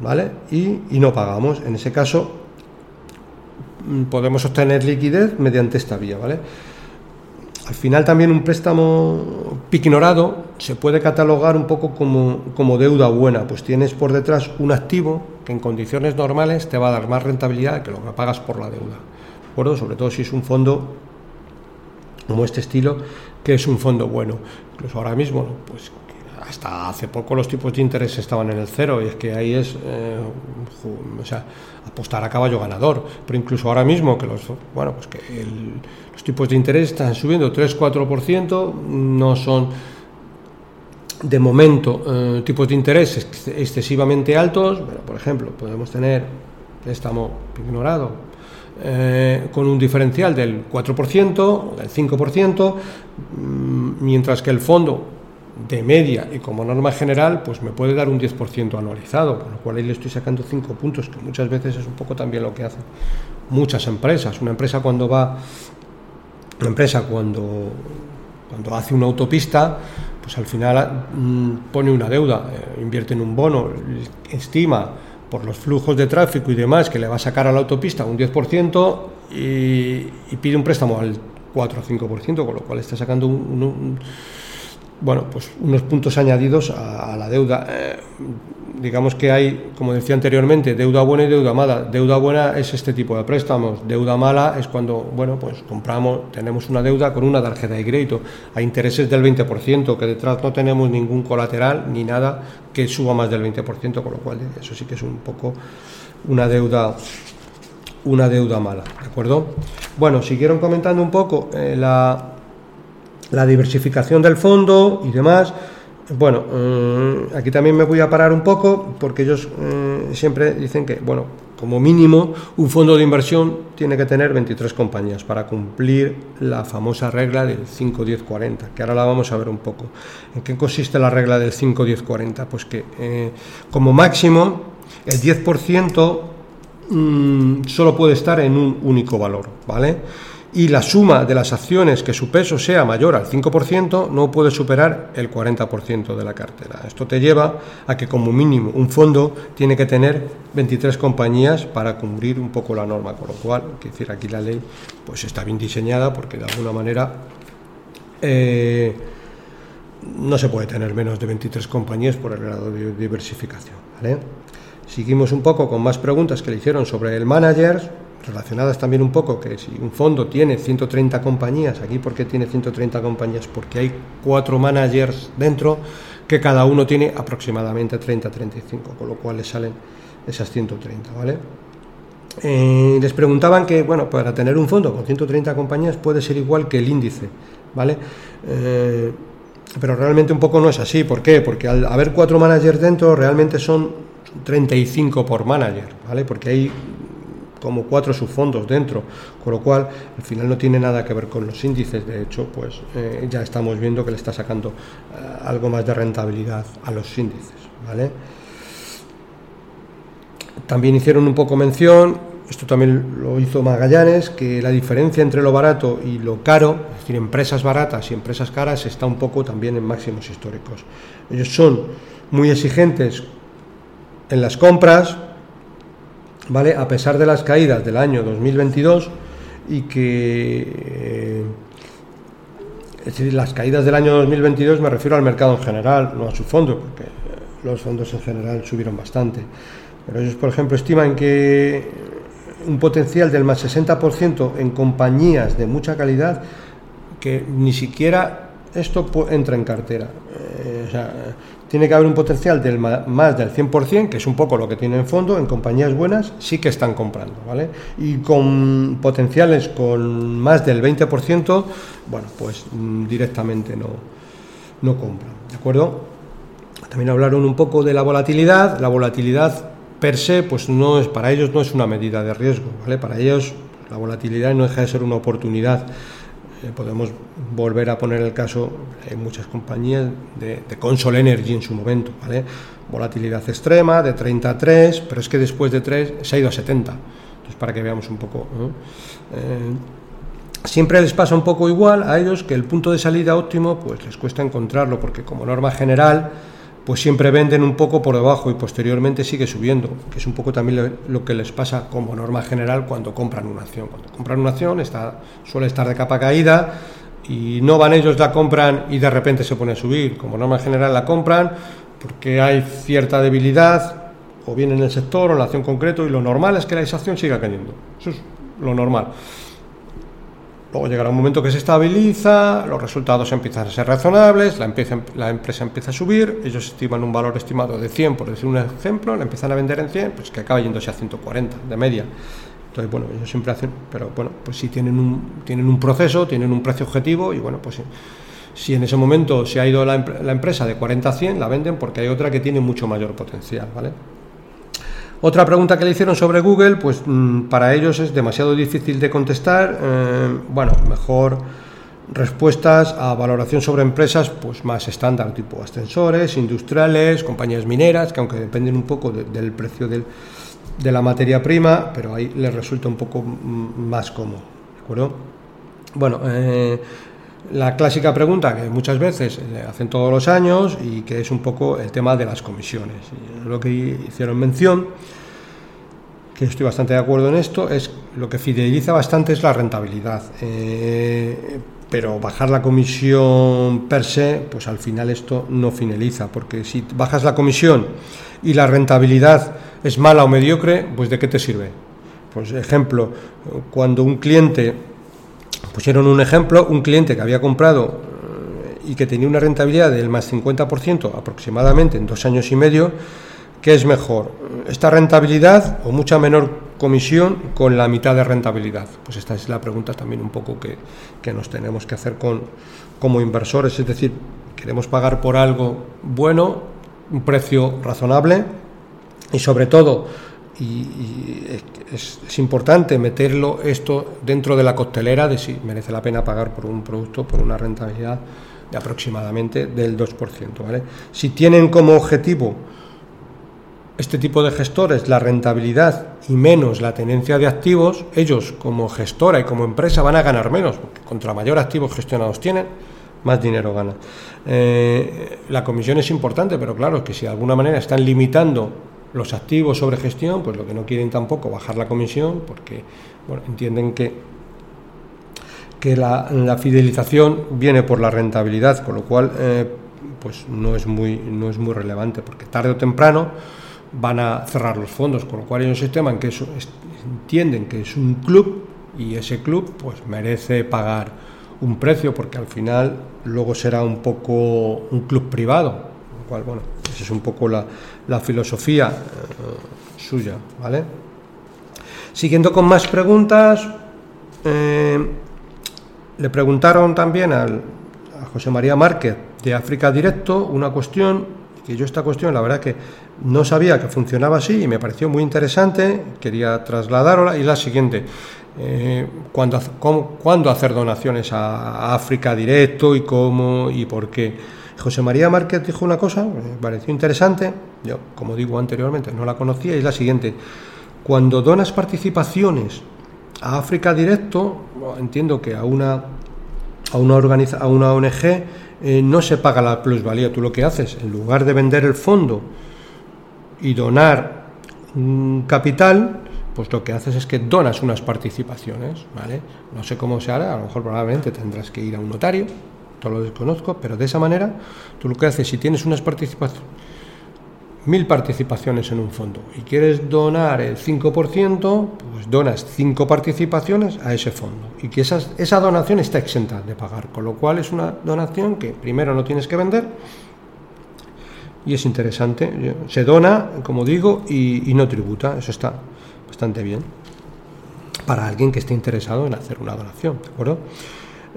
¿vale? Y, y no pagamos. En ese caso podemos obtener liquidez mediante esta vía, ¿vale? Al final también un préstamo pignorado se puede catalogar un poco como, como deuda buena, pues tienes por detrás un activo que en condiciones normales te va a dar más rentabilidad que lo que pagas por la deuda, ¿de acuerdo? Sobre todo si es un fondo como este estilo, que es un fondo bueno. Incluso ahora mismo, pues hasta hace poco los tipos de interés estaban en el cero y es que ahí es eh, o sea, apostar a caballo ganador, pero incluso ahora mismo que los bueno pues que el, los tipos de interés están subiendo tres cuatro por ciento, no son de momento eh, tipos de interés ex excesivamente altos, pero por ejemplo podemos tener préstamo ignorado eh, con un diferencial del cuatro por ciento o del cinco por ciento, mientras que el fondo de media y como norma general pues me puede dar un diez por ciento anualizado, con lo cual ahí le estoy sacando cinco puntos, que muchas veces es un poco también lo que hacen muchas empresas. Una empresa cuando va una empresa cuando cuando hace una autopista, pues al final mmm, pone una deuda, eh, invierte en un bono, estima por los flujos de tráfico y demás que le va a sacar a la autopista un diez por ciento y, y pide un préstamo al cuatro o cinco por ciento, con lo cual está sacando un, un, un bueno, pues unos puntos añadidos a, a la deuda. Eh, digamos que hay, como decía anteriormente, deuda buena y deuda mala. Deuda buena es este tipo de préstamos. Deuda mala es cuando, bueno, pues compramos, tenemos una deuda con una tarjeta de crédito a intereses del veinte por ciento, que detrás no tenemos ningún colateral ni nada que suba más del veinte por ciento, con lo cual eso sí que es un poco una deuda, una deuda mala, ¿de acuerdo? Bueno, siguieron comentando un poco eh, la... la diversificación del fondo y demás. Bueno, eh, aquí también me voy a parar un poco porque ellos eh, siempre dicen que, bueno, como mínimo un fondo de inversión tiene que tener veintitrés compañías para cumplir la famosa regla del cinco diez cuarenta, que ahora la vamos a ver un poco. ¿En qué consiste la regla del cinco diez cuarenta? Pues que eh, como máximo el diez por ciento mmm, solo puede estar en un único valor, ¿vale? Y la suma de las acciones que su peso sea mayor al cinco por ciento no puede superar el cuarenta por ciento de la cartera. Esto te lleva a que como mínimo un fondo tiene que tener veintitrés compañías para cumplir un poco la norma, con lo cual, que decir, aquí la ley pues está bien diseñada porque de alguna manera eh, no se puede tener menos de veintitrés compañías por el grado de diversificación, ¿vale? Seguimos un poco con más preguntas que le hicieron sobre el manager, relacionadas también un poco, que si un fondo tiene ciento treinta compañías, aquí ¿por qué tiene ciento treinta compañías? Porque hay cuatro managers dentro, que cada uno tiene aproximadamente treinta a treinta y cinco, con lo cual les salen esas ciento treinta, ¿vale? Eh, les preguntaban que, bueno, para tener un fondo con ciento treinta compañías puede ser igual que el índice, ¿vale? Eh, pero realmente un poco no es así, ¿por qué? Porque al haber cuatro managers dentro, realmente son treinta y cinco por manager, ¿vale? Porque hay como cuatro subfondos dentro, con lo cual al final no tiene nada que ver con los índices. De hecho, pues eh, ya estamos viendo que le está sacando eh, algo más de rentabilidad a los índices, ¿vale? También hicieron un poco mención, esto también lo hizo Magallanes, que la diferencia entre lo barato y lo caro, es decir, empresas baratas y empresas caras, está un poco también en máximos históricos. Ellos son muy exigentes en las compras, ¿vale? A pesar de las caídas del año dos mil veintidós y que eh, es decir, las caídas del año dos mil veintidós me refiero al mercado en general, no a su fondo, porque los fondos en general subieron bastante, pero ellos por ejemplo estiman que un potencial del más sesenta por ciento en compañías de mucha calidad, que ni siquiera esto entra en cartera, eh, o sea, tiene que haber un potencial del más del cien por ciento, que es un poco lo que tiene el fondo, en compañías buenas sí que están comprando, ¿vale? Y con potenciales con más del veinte por ciento, bueno, pues directamente no, no compran, ¿de acuerdo? También hablaron un poco de la volatilidad. La volatilidad per se, pues no es, para ellos no es una medida de riesgo, ¿vale? Para ellos la volatilidad no deja de ser una oportunidad. Eh, podemos volver a poner el caso en muchas compañías de, de Consol Energy en su momento, ¿vale? Volatilidad extrema de treinta a tres, pero es que después de tres se ha ido a setenta. Entonces, para que veamos un poco, ¿no? Eh, siempre les pasa un poco igual a ellos, que el punto de salida óptimo pues les cuesta encontrarlo, porque como norma general pues siempre venden un poco por debajo y posteriormente sigue subiendo, que es un poco también lo que les pasa como norma general cuando compran una acción. Cuando compran una acción está, suele estar de capa caída y no van ellos, la compran y de repente se pone a subir. Como norma general la compran porque hay cierta debilidad, o bien en el sector o en la acción concreto, y lo normal es que la acción siga cayendo. Eso es lo normal. Luego llegará un momento que se estabiliza, los resultados empiezan a ser razonables, la, empieza, la empresa empieza a subir, ellos estiman un valor estimado de cien, por decir un ejemplo, la empiezan a vender en cien, pues que acaba yéndose a ciento cuarenta de media. Entonces, bueno, ellos siempre hacen, pero bueno, pues si tienen un, tienen un proceso, tienen un precio objetivo, y bueno, pues si, si en ese momento se ha ido la, la empresa de cuarenta a cien, la venden porque hay otra que tiene mucho mayor potencial, ¿vale? Otra pregunta que le hicieron sobre Google, pues para ellos es demasiado difícil de contestar. Eh, bueno, mejor respuestas a valoración sobre empresas pues más estándar, tipo ascensores, industriales, compañías mineras, que aunque dependen un poco de, del precio del, de la materia prima, pero ahí les resulta un poco más cómodo, ¿de acuerdo? Bueno, eh, la clásica pregunta que muchas veces hacen todos los años y que es un poco el tema de las comisiones. Lo que hicieron mención, que estoy bastante de acuerdo en esto, es lo que fideliza bastante es la rentabilidad. Eh, pero bajar la comisión per se, pues al final esto no finaliza, porque si bajas la comisión y la rentabilidad es mala o mediocre, pues ¿de qué te sirve? Pues ejemplo, cuando un cliente... Pusieron un ejemplo, un cliente que había comprado y que tenía una rentabilidad del más cincuenta por ciento aproximadamente en dos años y medio, ¿qué es mejor? ¿Esta rentabilidad o mucha menor comisión con la mitad de rentabilidad? Pues esta es la pregunta también un poco que, que nos tenemos que hacer con, como inversores, es decir, queremos pagar por algo bueno, un precio razonable y sobre todo... y, y es, es importante meterlo esto dentro de la coctelera de si merece la pena pagar por un producto por una rentabilidad de aproximadamente del dos por ciento, ¿vale? Si tienen como objetivo este tipo de gestores la rentabilidad y menos la tenencia de activos, ellos como gestora y como empresa van a ganar menos, porque contra mayor activos gestionados tienen, más dinero gana. Eh, la comisión es importante, pero claro, es que si de alguna manera están limitando los activos sobre gestión, pues lo que no quieren tampoco bajar la comisión, porque bueno, entienden que, que la, la fidelización viene por la rentabilidad, con lo cual eh, pues no es muy no es muy relevante, porque tarde o temprano van a cerrar los fondos, con lo cual ellos estiman que eso es, entienden que es un club y ese club pues merece pagar un precio, porque al final luego será un poco un club privado, con lo cual bueno. Esa es un poco la, la filosofía eh, suya, ¿vale? Siguiendo con más preguntas, eh, le preguntaron también al, a José María Márquez de África Directo una cuestión, que yo esta cuestión la verdad que no sabía que funcionaba así y me pareció muy interesante, quería trasladarla, y la siguiente, eh, ¿cuándo, cómo, ¿cuándo hacer donaciones a África Directo y cómo y por qué? José María Márquez dijo una cosa, me pareció interesante, yo, como digo anteriormente, no la conocía, y es la siguiente. Cuando donas participaciones a África Directo, entiendo que a una a una, organiza, a una O N G eh, no se paga la plusvalía. Tú lo que haces, en lugar de vender el fondo y donar un capital, pues lo que haces es que donas unas participaciones, ¿vale? No sé cómo se hará, a lo mejor probablemente tendrás que ir a un notario, lo desconozco, pero de esa manera tú lo que haces, si tienes unas participaciones, mil participaciones en un fondo y quieres donar el cinco por ciento, pues donas cinco participaciones a ese fondo, y que esas, esa donación está exenta de pagar, con lo cual es una donación que primero no tienes que vender y es interesante, se dona, como digo, y, y no tributa. Eso está bastante bien para alguien que esté interesado en hacer una donación, ¿de acuerdo?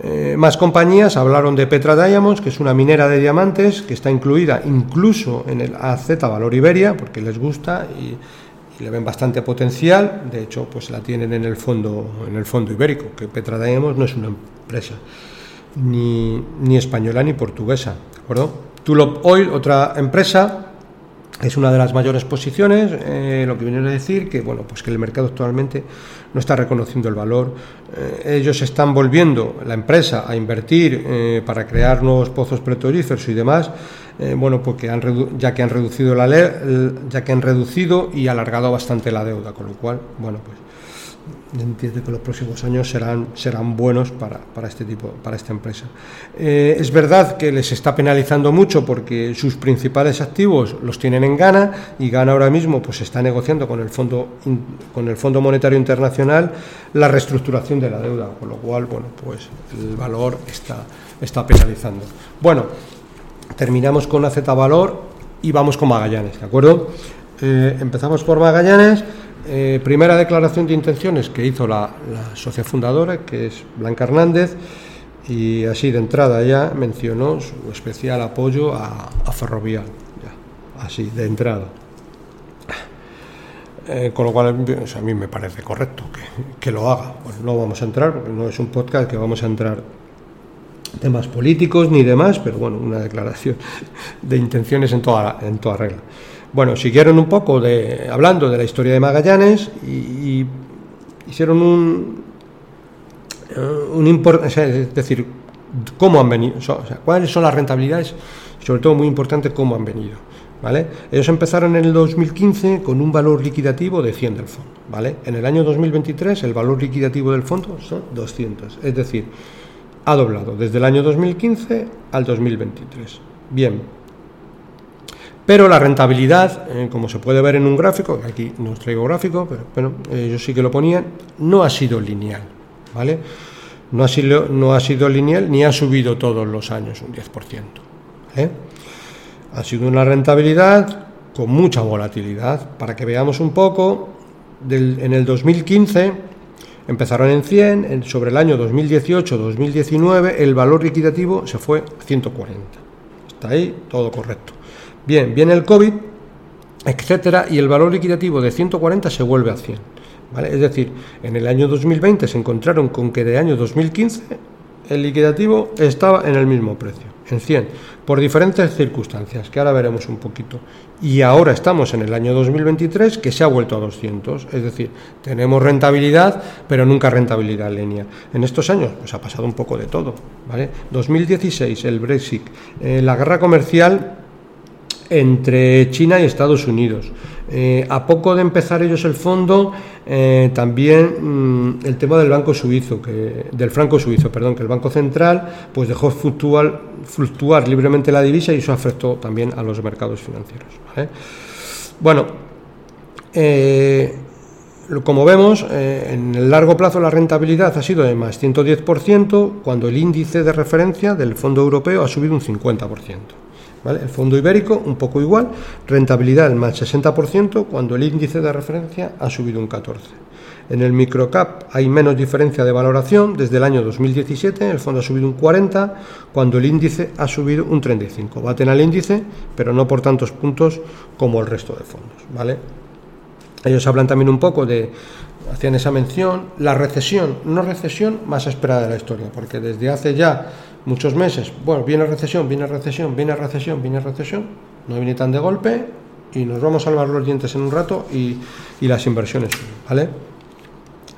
Eh, más compañías hablaron de Petra Diamonds, que es una minera de diamantes que está incluida incluso en el ACJEP Iberia, porque les gusta y, y le ven bastante potencial. De hecho, pues la tienen en el fondo, en el fondo ibérico, que Petra Diamonds no es una empresa ni, ni española ni portuguesa, ¿de acuerdo? Tulip Oil, otra empresa, es una de las mayores posiciones, eh, lo que viene a decir que bueno, pues que el mercado actualmente no está reconociendo el valor. Eh, ellos están volviendo, la empresa, a invertir eh, para crear nuevos pozos petrolíferos y demás, eh, bueno, porque han redu- ya que han reducido la le- ya que han reducido y alargado bastante la deuda, con lo cual, bueno, pues entiende que los próximos años serán serán buenos para, para este tipo, para esta empresa. Eh, es verdad que les está penalizando mucho porque sus principales activos los tienen en Ghana, y Ghana ahora mismo pues está negociando con el fondo con el Fondo Monetario Internacional la reestructuración de la deuda, con lo cual, bueno, pues el valor está está penalizando. Bueno, terminamos con AzValor y vamos con Magallanes, ¿de acuerdo? Eh, empezamos por Magallanes. Eh, primera declaración de intenciones que hizo la, la socia fundadora, que es Blanca Hernández, y así de entrada ya mencionó su especial apoyo a, a Ferrovial, ya, así de entrada. Eh, con lo cual, o sea, a mí me parece correcto que, que lo haga. Bueno, no vamos a entrar, porque no es un podcast que vamos a entrar temas políticos ni demás, pero bueno, una declaración de intenciones en toda, en toda regla. Bueno, siguieron un poco de, hablando de la historia de Magallanes y, y hicieron un, un import, es decir, cómo han venido, o sea, cuáles son las rentabilidades, sobre todo muy importante cómo han venido, ¿vale? Ellos empezaron en el dos mil quince con un valor liquidativo de cien del fondo, ¿vale? En el año dos mil veintitrés el valor liquidativo del fondo son doscientos, es decir, ha doblado desde el año dos mil quince al dos mil veintitrés. Bien. Pero la rentabilidad, eh, como se puede ver en un gráfico, aquí no os traigo gráfico, pero bueno, eh, yo sí que lo ponía, no ha sido lineal, ¿vale? No ha sido, no ha sido lineal, ni ha subido todos los años un diez por ciento, ¿eh? Ha sido una rentabilidad con mucha volatilidad. Para que veamos un poco, del, en el dos mil quince empezaron en cien, en, sobre el año dos mil dieciocho dos mil diecinueve el valor liquidativo se fue a ciento cuarenta. Está ahí, todo correcto. Bien, viene el COVID, etcétera, y el valor liquidativo de ciento cuarenta se vuelve a cien, ¿vale? Es decir, en el año dos mil veinte se encontraron con que de año dos mil quince el liquidativo estaba en el mismo precio, en cien, por diferentes circunstancias, que ahora veremos un poquito. Y ahora estamos en el año dos mil veintitrés, que se ha vuelto a doscientos, es decir, tenemos rentabilidad, pero nunca rentabilidad lineal. En estos años pues ha pasado un poco de todo, ¿vale? dos mil dieciséis, el Brexit, eh, la guerra comercial entre China y Estados Unidos. Eh, a poco de empezar ellos el fondo, eh, también mmm, el tema del banco suizo, que, del franco suizo, perdón, que el Banco Central pues dejó fluctuar, fluctuar libremente la divisa, y eso afectó también a los mercados financieros, ¿vale? Bueno, eh, como vemos, eh, en el largo plazo la rentabilidad ha sido de más ciento diez por ciento, cuando el índice de referencia del Fondo Europeo ha subido un cincuenta por ciento. ¿Vale? El fondo ibérico un poco igual, rentabilidad más sesenta por ciento, cuando el índice de referencia ha subido un catorce por ciento. En el microcap hay menos diferencia de valoración. Desde el año dos mil diecisiete el fondo ha subido un cuarenta por ciento, cuando el índice ha subido un treinta y cinco por ciento. Baten al índice, pero no por tantos puntos como el resto de fondos, ¿vale? Ellos hablan también un poco de, hacían esa mención, la recesión, no recesión más esperada de la historia, porque desde hace ya muchos meses, bueno, viene recesión, viene recesión, viene recesión, viene recesión, no viene tan de golpe y nos vamos a lavar los dientes en un rato y, y las inversiones, ¿vale?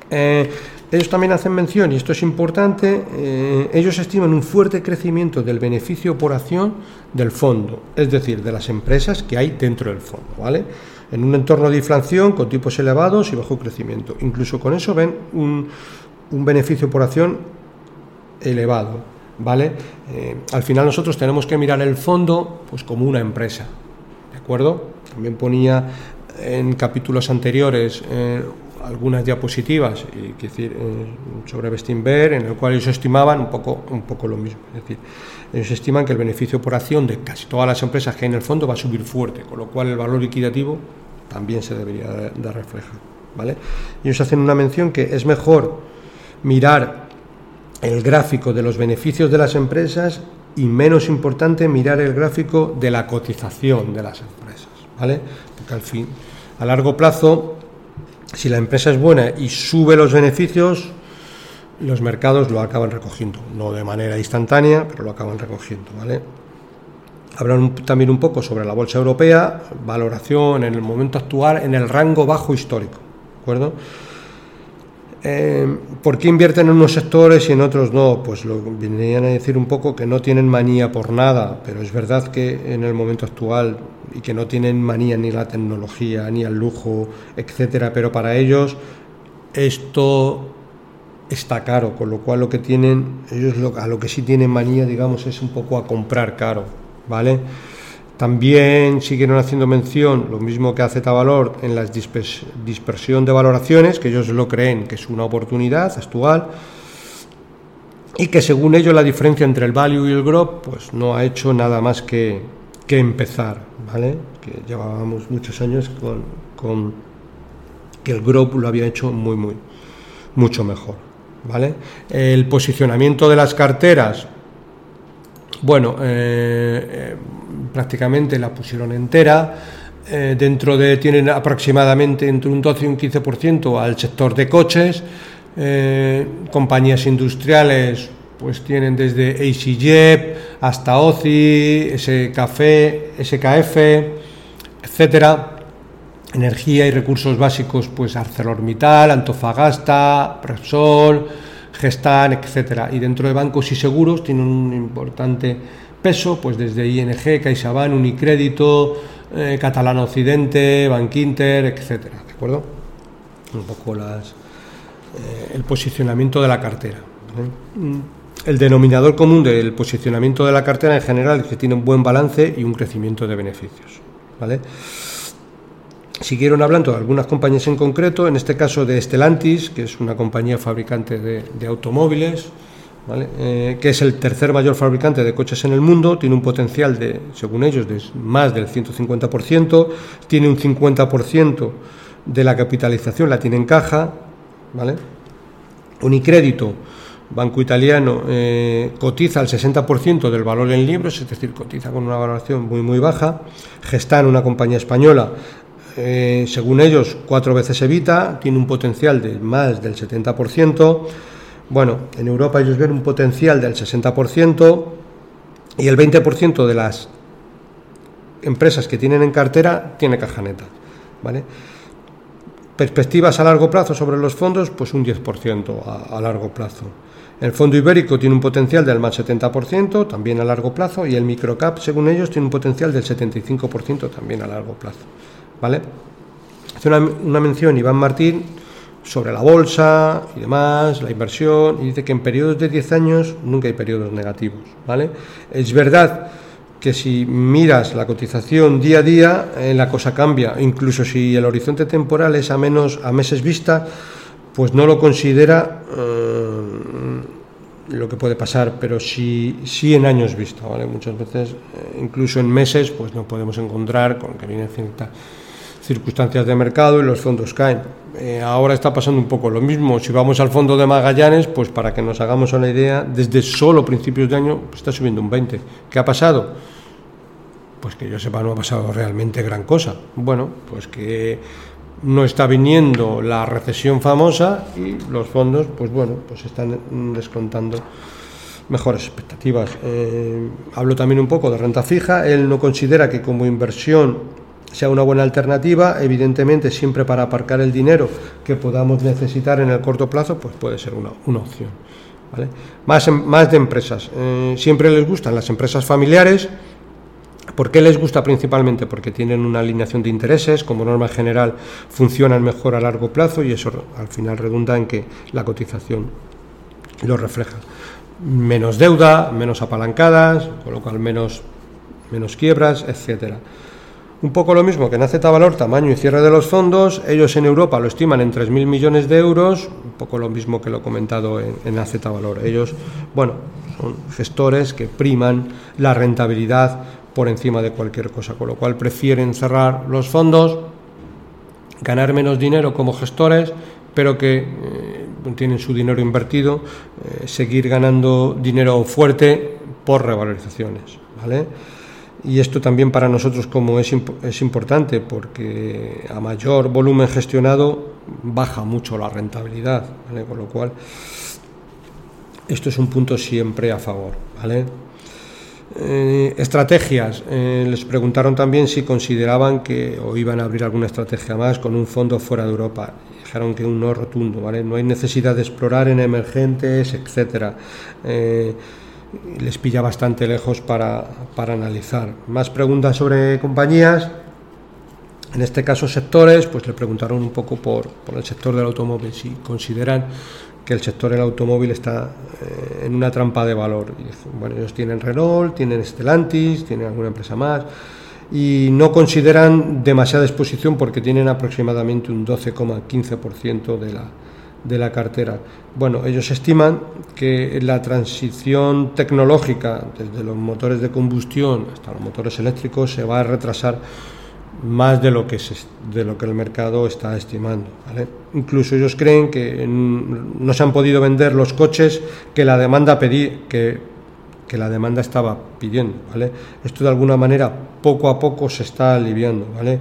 Eh, ellos también hacen mención, y esto es importante, eh, ellos estiman un fuerte crecimiento del beneficio por acción del fondo, es decir, de las empresas que hay dentro del fondo, ¿vale? En un entorno de inflación con tipos elevados y bajo crecimiento. Incluso con eso ven un, un beneficio por acción elevado, ¿vale? Eh, al final nosotros tenemos que mirar el fondo pues como una empresa, ¿de acuerdo? También ponía en capítulos anteriores eh, algunas diapositivas y, decir, eh, sobre Bestinver, en el cual ellos estimaban un poco, un poco lo mismo. Es decir, ellos estiman que el beneficio por acción de casi todas las empresas que hay en el fondo va a subir fuerte, con lo cual el valor liquidativo también se debería de reflejar, ¿vale? Ellos hacen una mención que es mejor mirar el gráfico de los beneficios de las empresas y, menos importante, mirar el gráfico de la cotización de las empresas, ¿vale? Porque al fin, a largo plazo, si la empresa es buena y sube los beneficios, los mercados lo acaban recogiendo, no de manera instantánea, pero lo acaban recogiendo, ¿vale? Hablan también un poco sobre la bolsa europea, valoración en el momento actual en el rango bajo histórico, ¿de acuerdo? Eh, ¿Por qué invierten en unos sectores y en otros no? Pues lo venían a decir un poco, que no tienen manía por nada, pero es verdad que en el momento actual, y que no tienen manía ni a la tecnología, ni al lujo, etcétera, pero para ellos esto está caro, con lo cual lo que tienen, ellos lo, a lo que sí tienen manía, digamos, es un poco a comprar caro, ¿vale? También siguieron haciendo mención, lo mismo que hace Da Valor, en la dispersión de valoraciones, que ellos lo creen que es una oportunidad actual, y que según ellos la diferencia entre el value y el growth pues no ha hecho nada más que, que empezar, ¿vale? Que llevábamos muchos años con, con que el growth lo había hecho muy, muy, mucho mejor, ¿vale? El posicionamiento de las carteras, bueno, eh, eh, prácticamente la pusieron entera, eh, dentro de, tienen aproximadamente entre un doce y un quince por ciento al sector de coches, eh, compañías industriales, pues tienen desde A C J E P hasta O C I, S K F, S K F, etcétera. Energía y recursos básicos, pues ArcelorMittal, Antofagasta, Repsol, Gestan, etcétera. Y dentro de bancos y seguros tienen un importante peso, pues desde I N G, CaixaBank, UniCredit, eh, Catalano Occidente, Bankinter, etcétera, ¿de acuerdo? Un poco las, eh, el posicionamiento de la cartera, ¿eh? El denominador común del posicionamiento de la cartera en general es que tiene un buen balance y un crecimiento de beneficios, ¿vale? Siguieron hablando de algunas compañías en concreto, en este caso de Stellantis, que es una compañía fabricante de, de automóviles, ¿vale? Eh, que es el tercer mayor fabricante de coches en el mundo, tiene un potencial de, según ellos, de más del ciento cincuenta por ciento, tiene un cincuenta por ciento de la capitalización, la tiene en caja, ¿vale? UniCredito, banco italiano, eh, cotiza al sesenta por ciento del valor en libros, es decir, cotiza con una valoración muy, muy baja. Gestan, una compañía española, Eh, según ellos, cuatro veces Evita, tiene un potencial de más del setenta por ciento. Bueno, en Europa ellos ven un potencial del sesenta por ciento, y el veinte por ciento de las empresas que tienen en cartera tiene caja neta, ¿vale? Perspectivas a largo plazo sobre los fondos, pues un diez por ciento a, a largo plazo. El fondo ibérico tiene un potencial del más setenta por ciento, también a largo plazo, y el microcap, según ellos, tiene un potencial del setenta y cinco por ciento también a largo plazo, ¿vale? Hace una, una mención Iván Martín sobre la bolsa y demás, la inversión, y dice que en periodos de diez años nunca hay periodos negativos, ¿vale? Es verdad que si miras la cotización día a día, eh, la cosa cambia, incluso si el horizonte temporal es a menos a meses vista, pues no lo considera eh, lo que puede pasar, pero sí, sí en años vista, ¿vale? Muchas veces, eh, incluso en meses, pues nos podemos encontrar con que viene cierta circunstancias de mercado y los fondos caen. Eh, ahora está pasando un poco lo mismo. Si vamos al fondo de Magallanes, pues para que nos hagamos una idea, desde solo principios de año pues está subiendo un veinte. ¿Qué ha pasado? Pues que yo sepa, no ha pasado realmente gran cosa. Bueno, pues que no está viniendo la recesión famosa y los fondos, pues bueno, pues están descontando mejores expectativas. Eh, hablo también un poco de renta fija. Él no considera que como inversión sea una buena alternativa, evidentemente siempre para aparcar el dinero que podamos necesitar en el corto plazo, pues puede ser una, una opción, ¿vale? Más, en, más de empresas, eh, siempre les gustan las empresas familiares. ¿Por qué les gusta? Principalmente porque tienen una alineación de intereses, como norma general funcionan mejor a largo plazo y eso al final redunda en que la cotización lo refleja. Menos deuda, menos apalancadas, con lo cual menos, menos quiebras, etcétera. Un poco lo mismo que en Da Valor, tamaño y cierre de los fondos. Ellos en Europa lo estiman en tres mil millones de euros, un poco lo mismo que lo comentado en, en Da Valor. Ellos, bueno, son gestores que priman la rentabilidad por encima de cualquier cosa, con lo cual prefieren cerrar los fondos, ganar menos dinero como gestores, pero que eh, tienen su dinero invertido, eh, seguir ganando dinero fuerte por revalorizaciones, ¿vale? Y esto también para nosotros como es, imp- es importante, porque a mayor volumen gestionado baja mucho la rentabilidad, ¿vale? Con lo cual esto es un punto siempre a favor, ¿vale? Eh, estrategias. Eh, les preguntaron también si consideraban que o iban a abrir alguna estrategia más con un fondo fuera de Europa. Dijeron que un no rotundo, ¿vale? No hay necesidad de explorar en emergentes, etcétera. Eh, les pilla bastante lejos para, para analizar. Más preguntas sobre compañías, en este caso sectores, pues le preguntaron un poco por, por el sector del automóvil, si consideran que el sector del automóvil está eh, en una trampa de valor. Y, bueno, ellos tienen Renault, tienen Stellantis, tienen alguna empresa más, y no consideran demasiada exposición porque tienen aproximadamente un doce coma quince por ciento de la de la cartera. Bueno, ellos estiman que la transición tecnológica desde los motores de combustión hasta los motores eléctricos se va a retrasar más de lo que se, de lo que el mercado está estimando, ¿vale? Incluso ellos creen que no se han podido vender los coches que la demanda pedí, que, que la demanda estaba pidiendo, ¿vale? Esto de alguna manera poco a poco se está aliviando, ¿vale?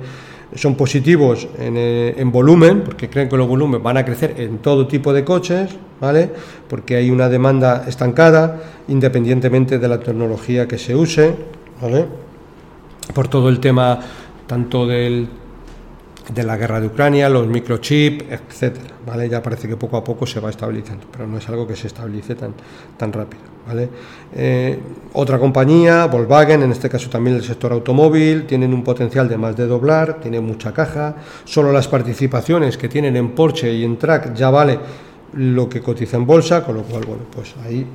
Son positivos en, en volumen, porque creen que los volúmenes van a crecer en todo tipo de coches, ¿vale? Porque hay una demanda estancada, independientemente de la tecnología que se use, ¿vale? Por todo el tema tanto del, de la guerra de Ucrania, los microchips, etcétera, ¿vale? Ya parece que poco a poco se va estabilizando, pero no es algo que se estabilice tan, tan rápido, ¿vale? Eh, otra compañía, Volkswagen, en este caso también del sector automóvil, tienen un potencial de más de doblar, tienen mucha caja, solo las participaciones que tienen en Porsche y en Track ya vale lo que cotiza en bolsa, con lo cual, bueno, pues ahí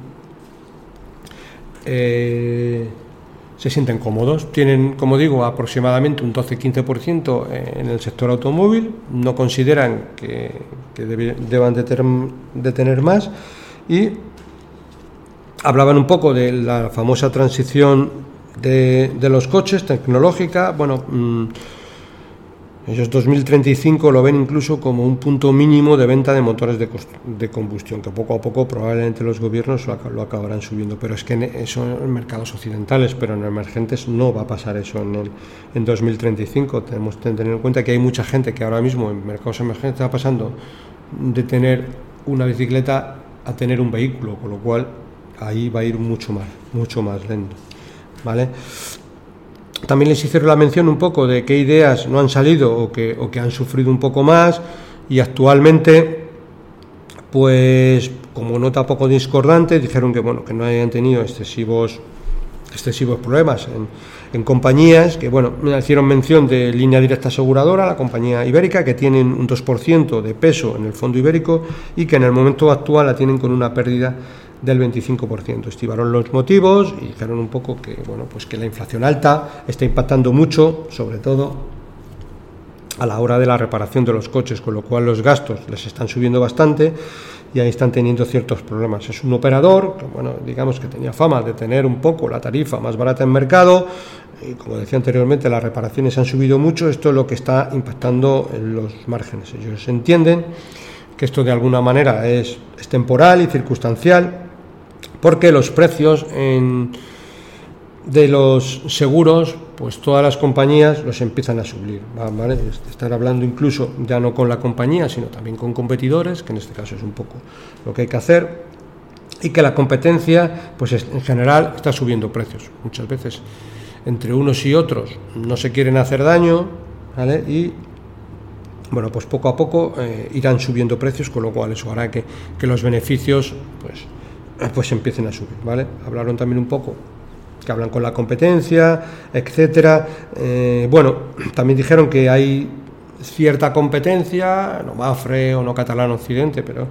eh, se sienten cómodos. Tienen, como digo, aproximadamente un doce a quince por ciento en el sector automóvil, no consideran que, que deban de, ter, de tener más, y hablaban un poco de la famosa transición de, de los coches, tecnológica. Bueno, mmm, ellos dos mil treinta y cinco lo ven incluso como un punto mínimo de venta de motores de, cost- de combustión, que poco a poco probablemente los gobiernos lo, ac- lo acabarán subiendo, pero es que en eso en mercados occidentales, pero en emergentes no va a pasar eso en, el, en dos mil treinta y cinco. Tenemos que tener en cuenta que hay mucha gente que ahora mismo en mercados emergentes está pasando de tener una bicicleta a tener un vehículo, con lo cual ahí va a ir mucho más, mucho más lento, ¿vale? También les hicieron la mención un poco de qué ideas no han salido o que, o que han sufrido un poco más, y actualmente, pues como nota poco discordante, dijeron que bueno, que no hayan tenido excesivos excesivos problemas en, en compañías, que bueno, hicieron mención de Línea Directa Aseguradora, la compañía ibérica, que tienen un dos por ciento de peso en el fondo ibérico y que en el momento actual la tienen con una pérdida del veinticinco por ciento. Estimaron los motivos y dijeron un poco que bueno, pues que la inflación alta está impactando mucho, sobre todo a la hora de la reparación de los coches, con lo cual los gastos les están subiendo bastante y ahí están teniendo ciertos problemas. Es un operador que, bueno, digamos que tenía fama de tener un poco la tarifa más barata en mercado, y como decía anteriormente, las reparaciones han subido mucho. Esto es lo que está impactando en los márgenes. Ellos entienden que esto de alguna manera es, es temporal y circunstancial, porque los precios en, de los seguros, pues todas las compañías los empiezan a subir, ¿vale? Estar hablando incluso ya no con la compañía, sino también con competidores, que en este caso es un poco lo que hay que hacer, y que la competencia, pues en general, está subiendo precios. Muchas veces entre unos y otros no se quieren hacer daño, ¿vale? Y bueno, pues poco a poco eh, irán subiendo precios, con lo cual eso hará que, que los beneficios pues, pues empiecen a subir, ¿vale? Hablaron también un poco, que hablan con la competencia, etcétera. Eh, bueno, también dijeron que hay cierta competencia, no Mafre o no Catalano Occidente, pero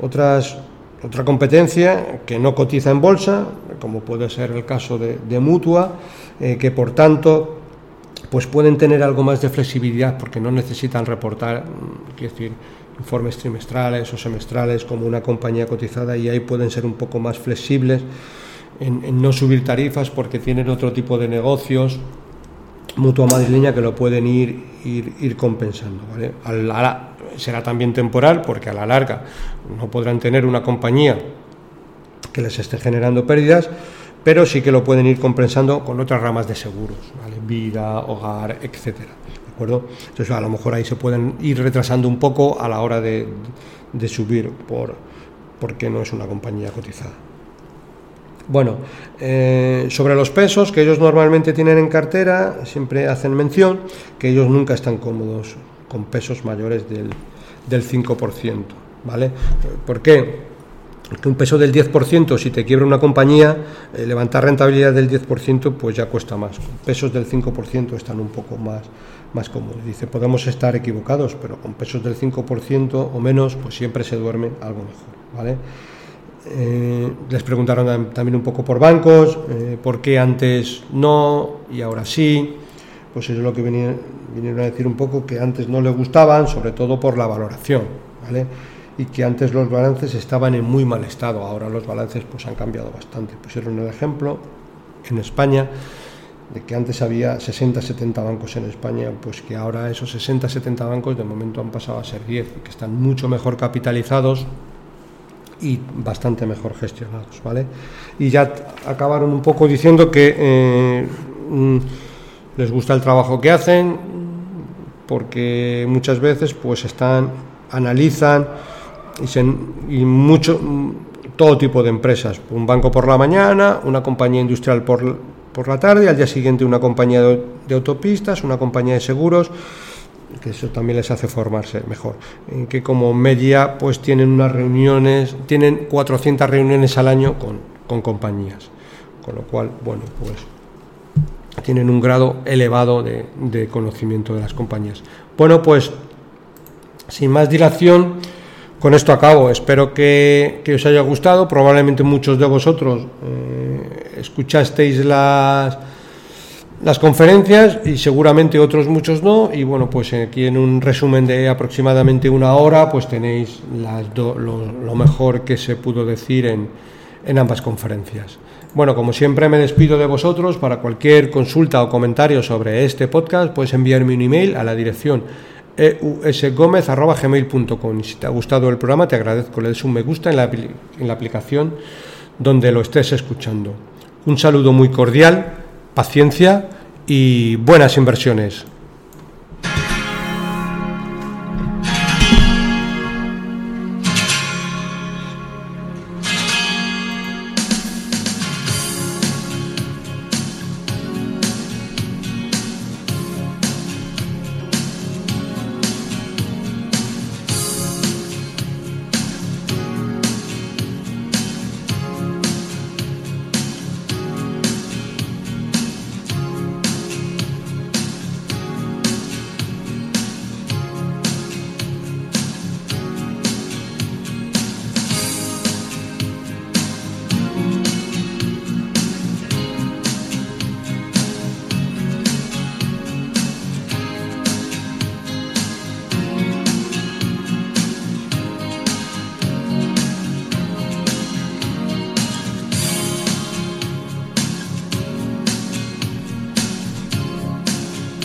otras otra competencia que no cotiza en bolsa, como puede ser el caso de, de Mutua, eh, que por tanto pues pueden tener algo más de flexibilidad porque no necesitan reportar, quiero decir, informes trimestrales o semestrales como una compañía cotizada, y ahí pueden ser un poco más flexibles en, en no subir tarifas porque tienen otro tipo de negocios, Mutua madrileña, que lo pueden ir ir, ir compensando, ¿vale? Al, al, será también temporal, porque a la larga no podrán tener una compañía que les esté generando pérdidas, pero sí que lo pueden ir compensando con otras ramas de seguros, ¿vale? Vida, hogar, etcétera, ¿de acuerdo? Entonces, a lo mejor ahí se pueden ir retrasando un poco a la hora de, de subir, por, porque no es una compañía cotizada. Bueno, eh, sobre los pesos que ellos normalmente tienen en cartera, siempre hacen mención que ellos nunca están cómodos con pesos mayores del, del cinco por ciento, ¿vale? ¿Por qué? Porque un peso del diez por ciento, si te quiebra una compañía, eh, levantar rentabilidad del diez por ciento pues ya cuesta más. Pesos del cinco por ciento están un poco más, más comunes. Dice, podemos estar equivocados, pero con pesos del cinco por ciento o menos, pues siempre se duerme algo mejor, ¿vale? Eh, les preguntaron también un poco por bancos, eh, por qué antes no y ahora sí. Pues eso es lo que vinieron, vinieron a decir un poco, que antes no les gustaban, sobre todo por la valoración, ¿vale? Y que antes los balances estaban en muy mal estado, ahora los balances pues han cambiado bastante. Pusieron el ejemplo en España de que antes había sesenta a setenta bancos en España, pues que ahora esos sesenta a setenta bancos de momento han pasado a ser diez, que están mucho mejor capitalizados y bastante mejor gestionados, ¿vale? Y ya acabaron un poco diciendo que eh, les gusta el trabajo que hacen, porque muchas veces pues están, analizan Y, se, y mucho todo tipo de empresas, un banco por la mañana, una compañía industrial por, por la tarde, al día siguiente una compañía de, de autopistas, una compañía de seguros, que eso también les hace formarse mejor, en que como media pues tienen unas reuniones, tienen cuatrocientas reuniones al año con, con compañías, con lo cual, bueno, pues tienen un grado elevado de, de conocimiento de las compañías. Bueno, pues sin más dilación, con esto acabo. Espero que, que os haya gustado. Probablemente muchos de vosotros eh, escuchasteis las, las conferencias y seguramente otros muchos no. Y bueno, pues aquí en un resumen de aproximadamente una hora, pues tenéis las do, lo, lo mejor que se pudo decir en, en ambas conferencias. Bueno, como siempre me despido de vosotros. Para cualquier consulta o comentario sobre este podcast, puedes enviarme un email a la dirección eusgomez arroba gmail punto com. Y si te ha gustado el programa, te agradezco le des un me gusta en la, en la aplicación donde lo estés escuchando. Un saludo muy cordial, paciencia y buenas inversiones.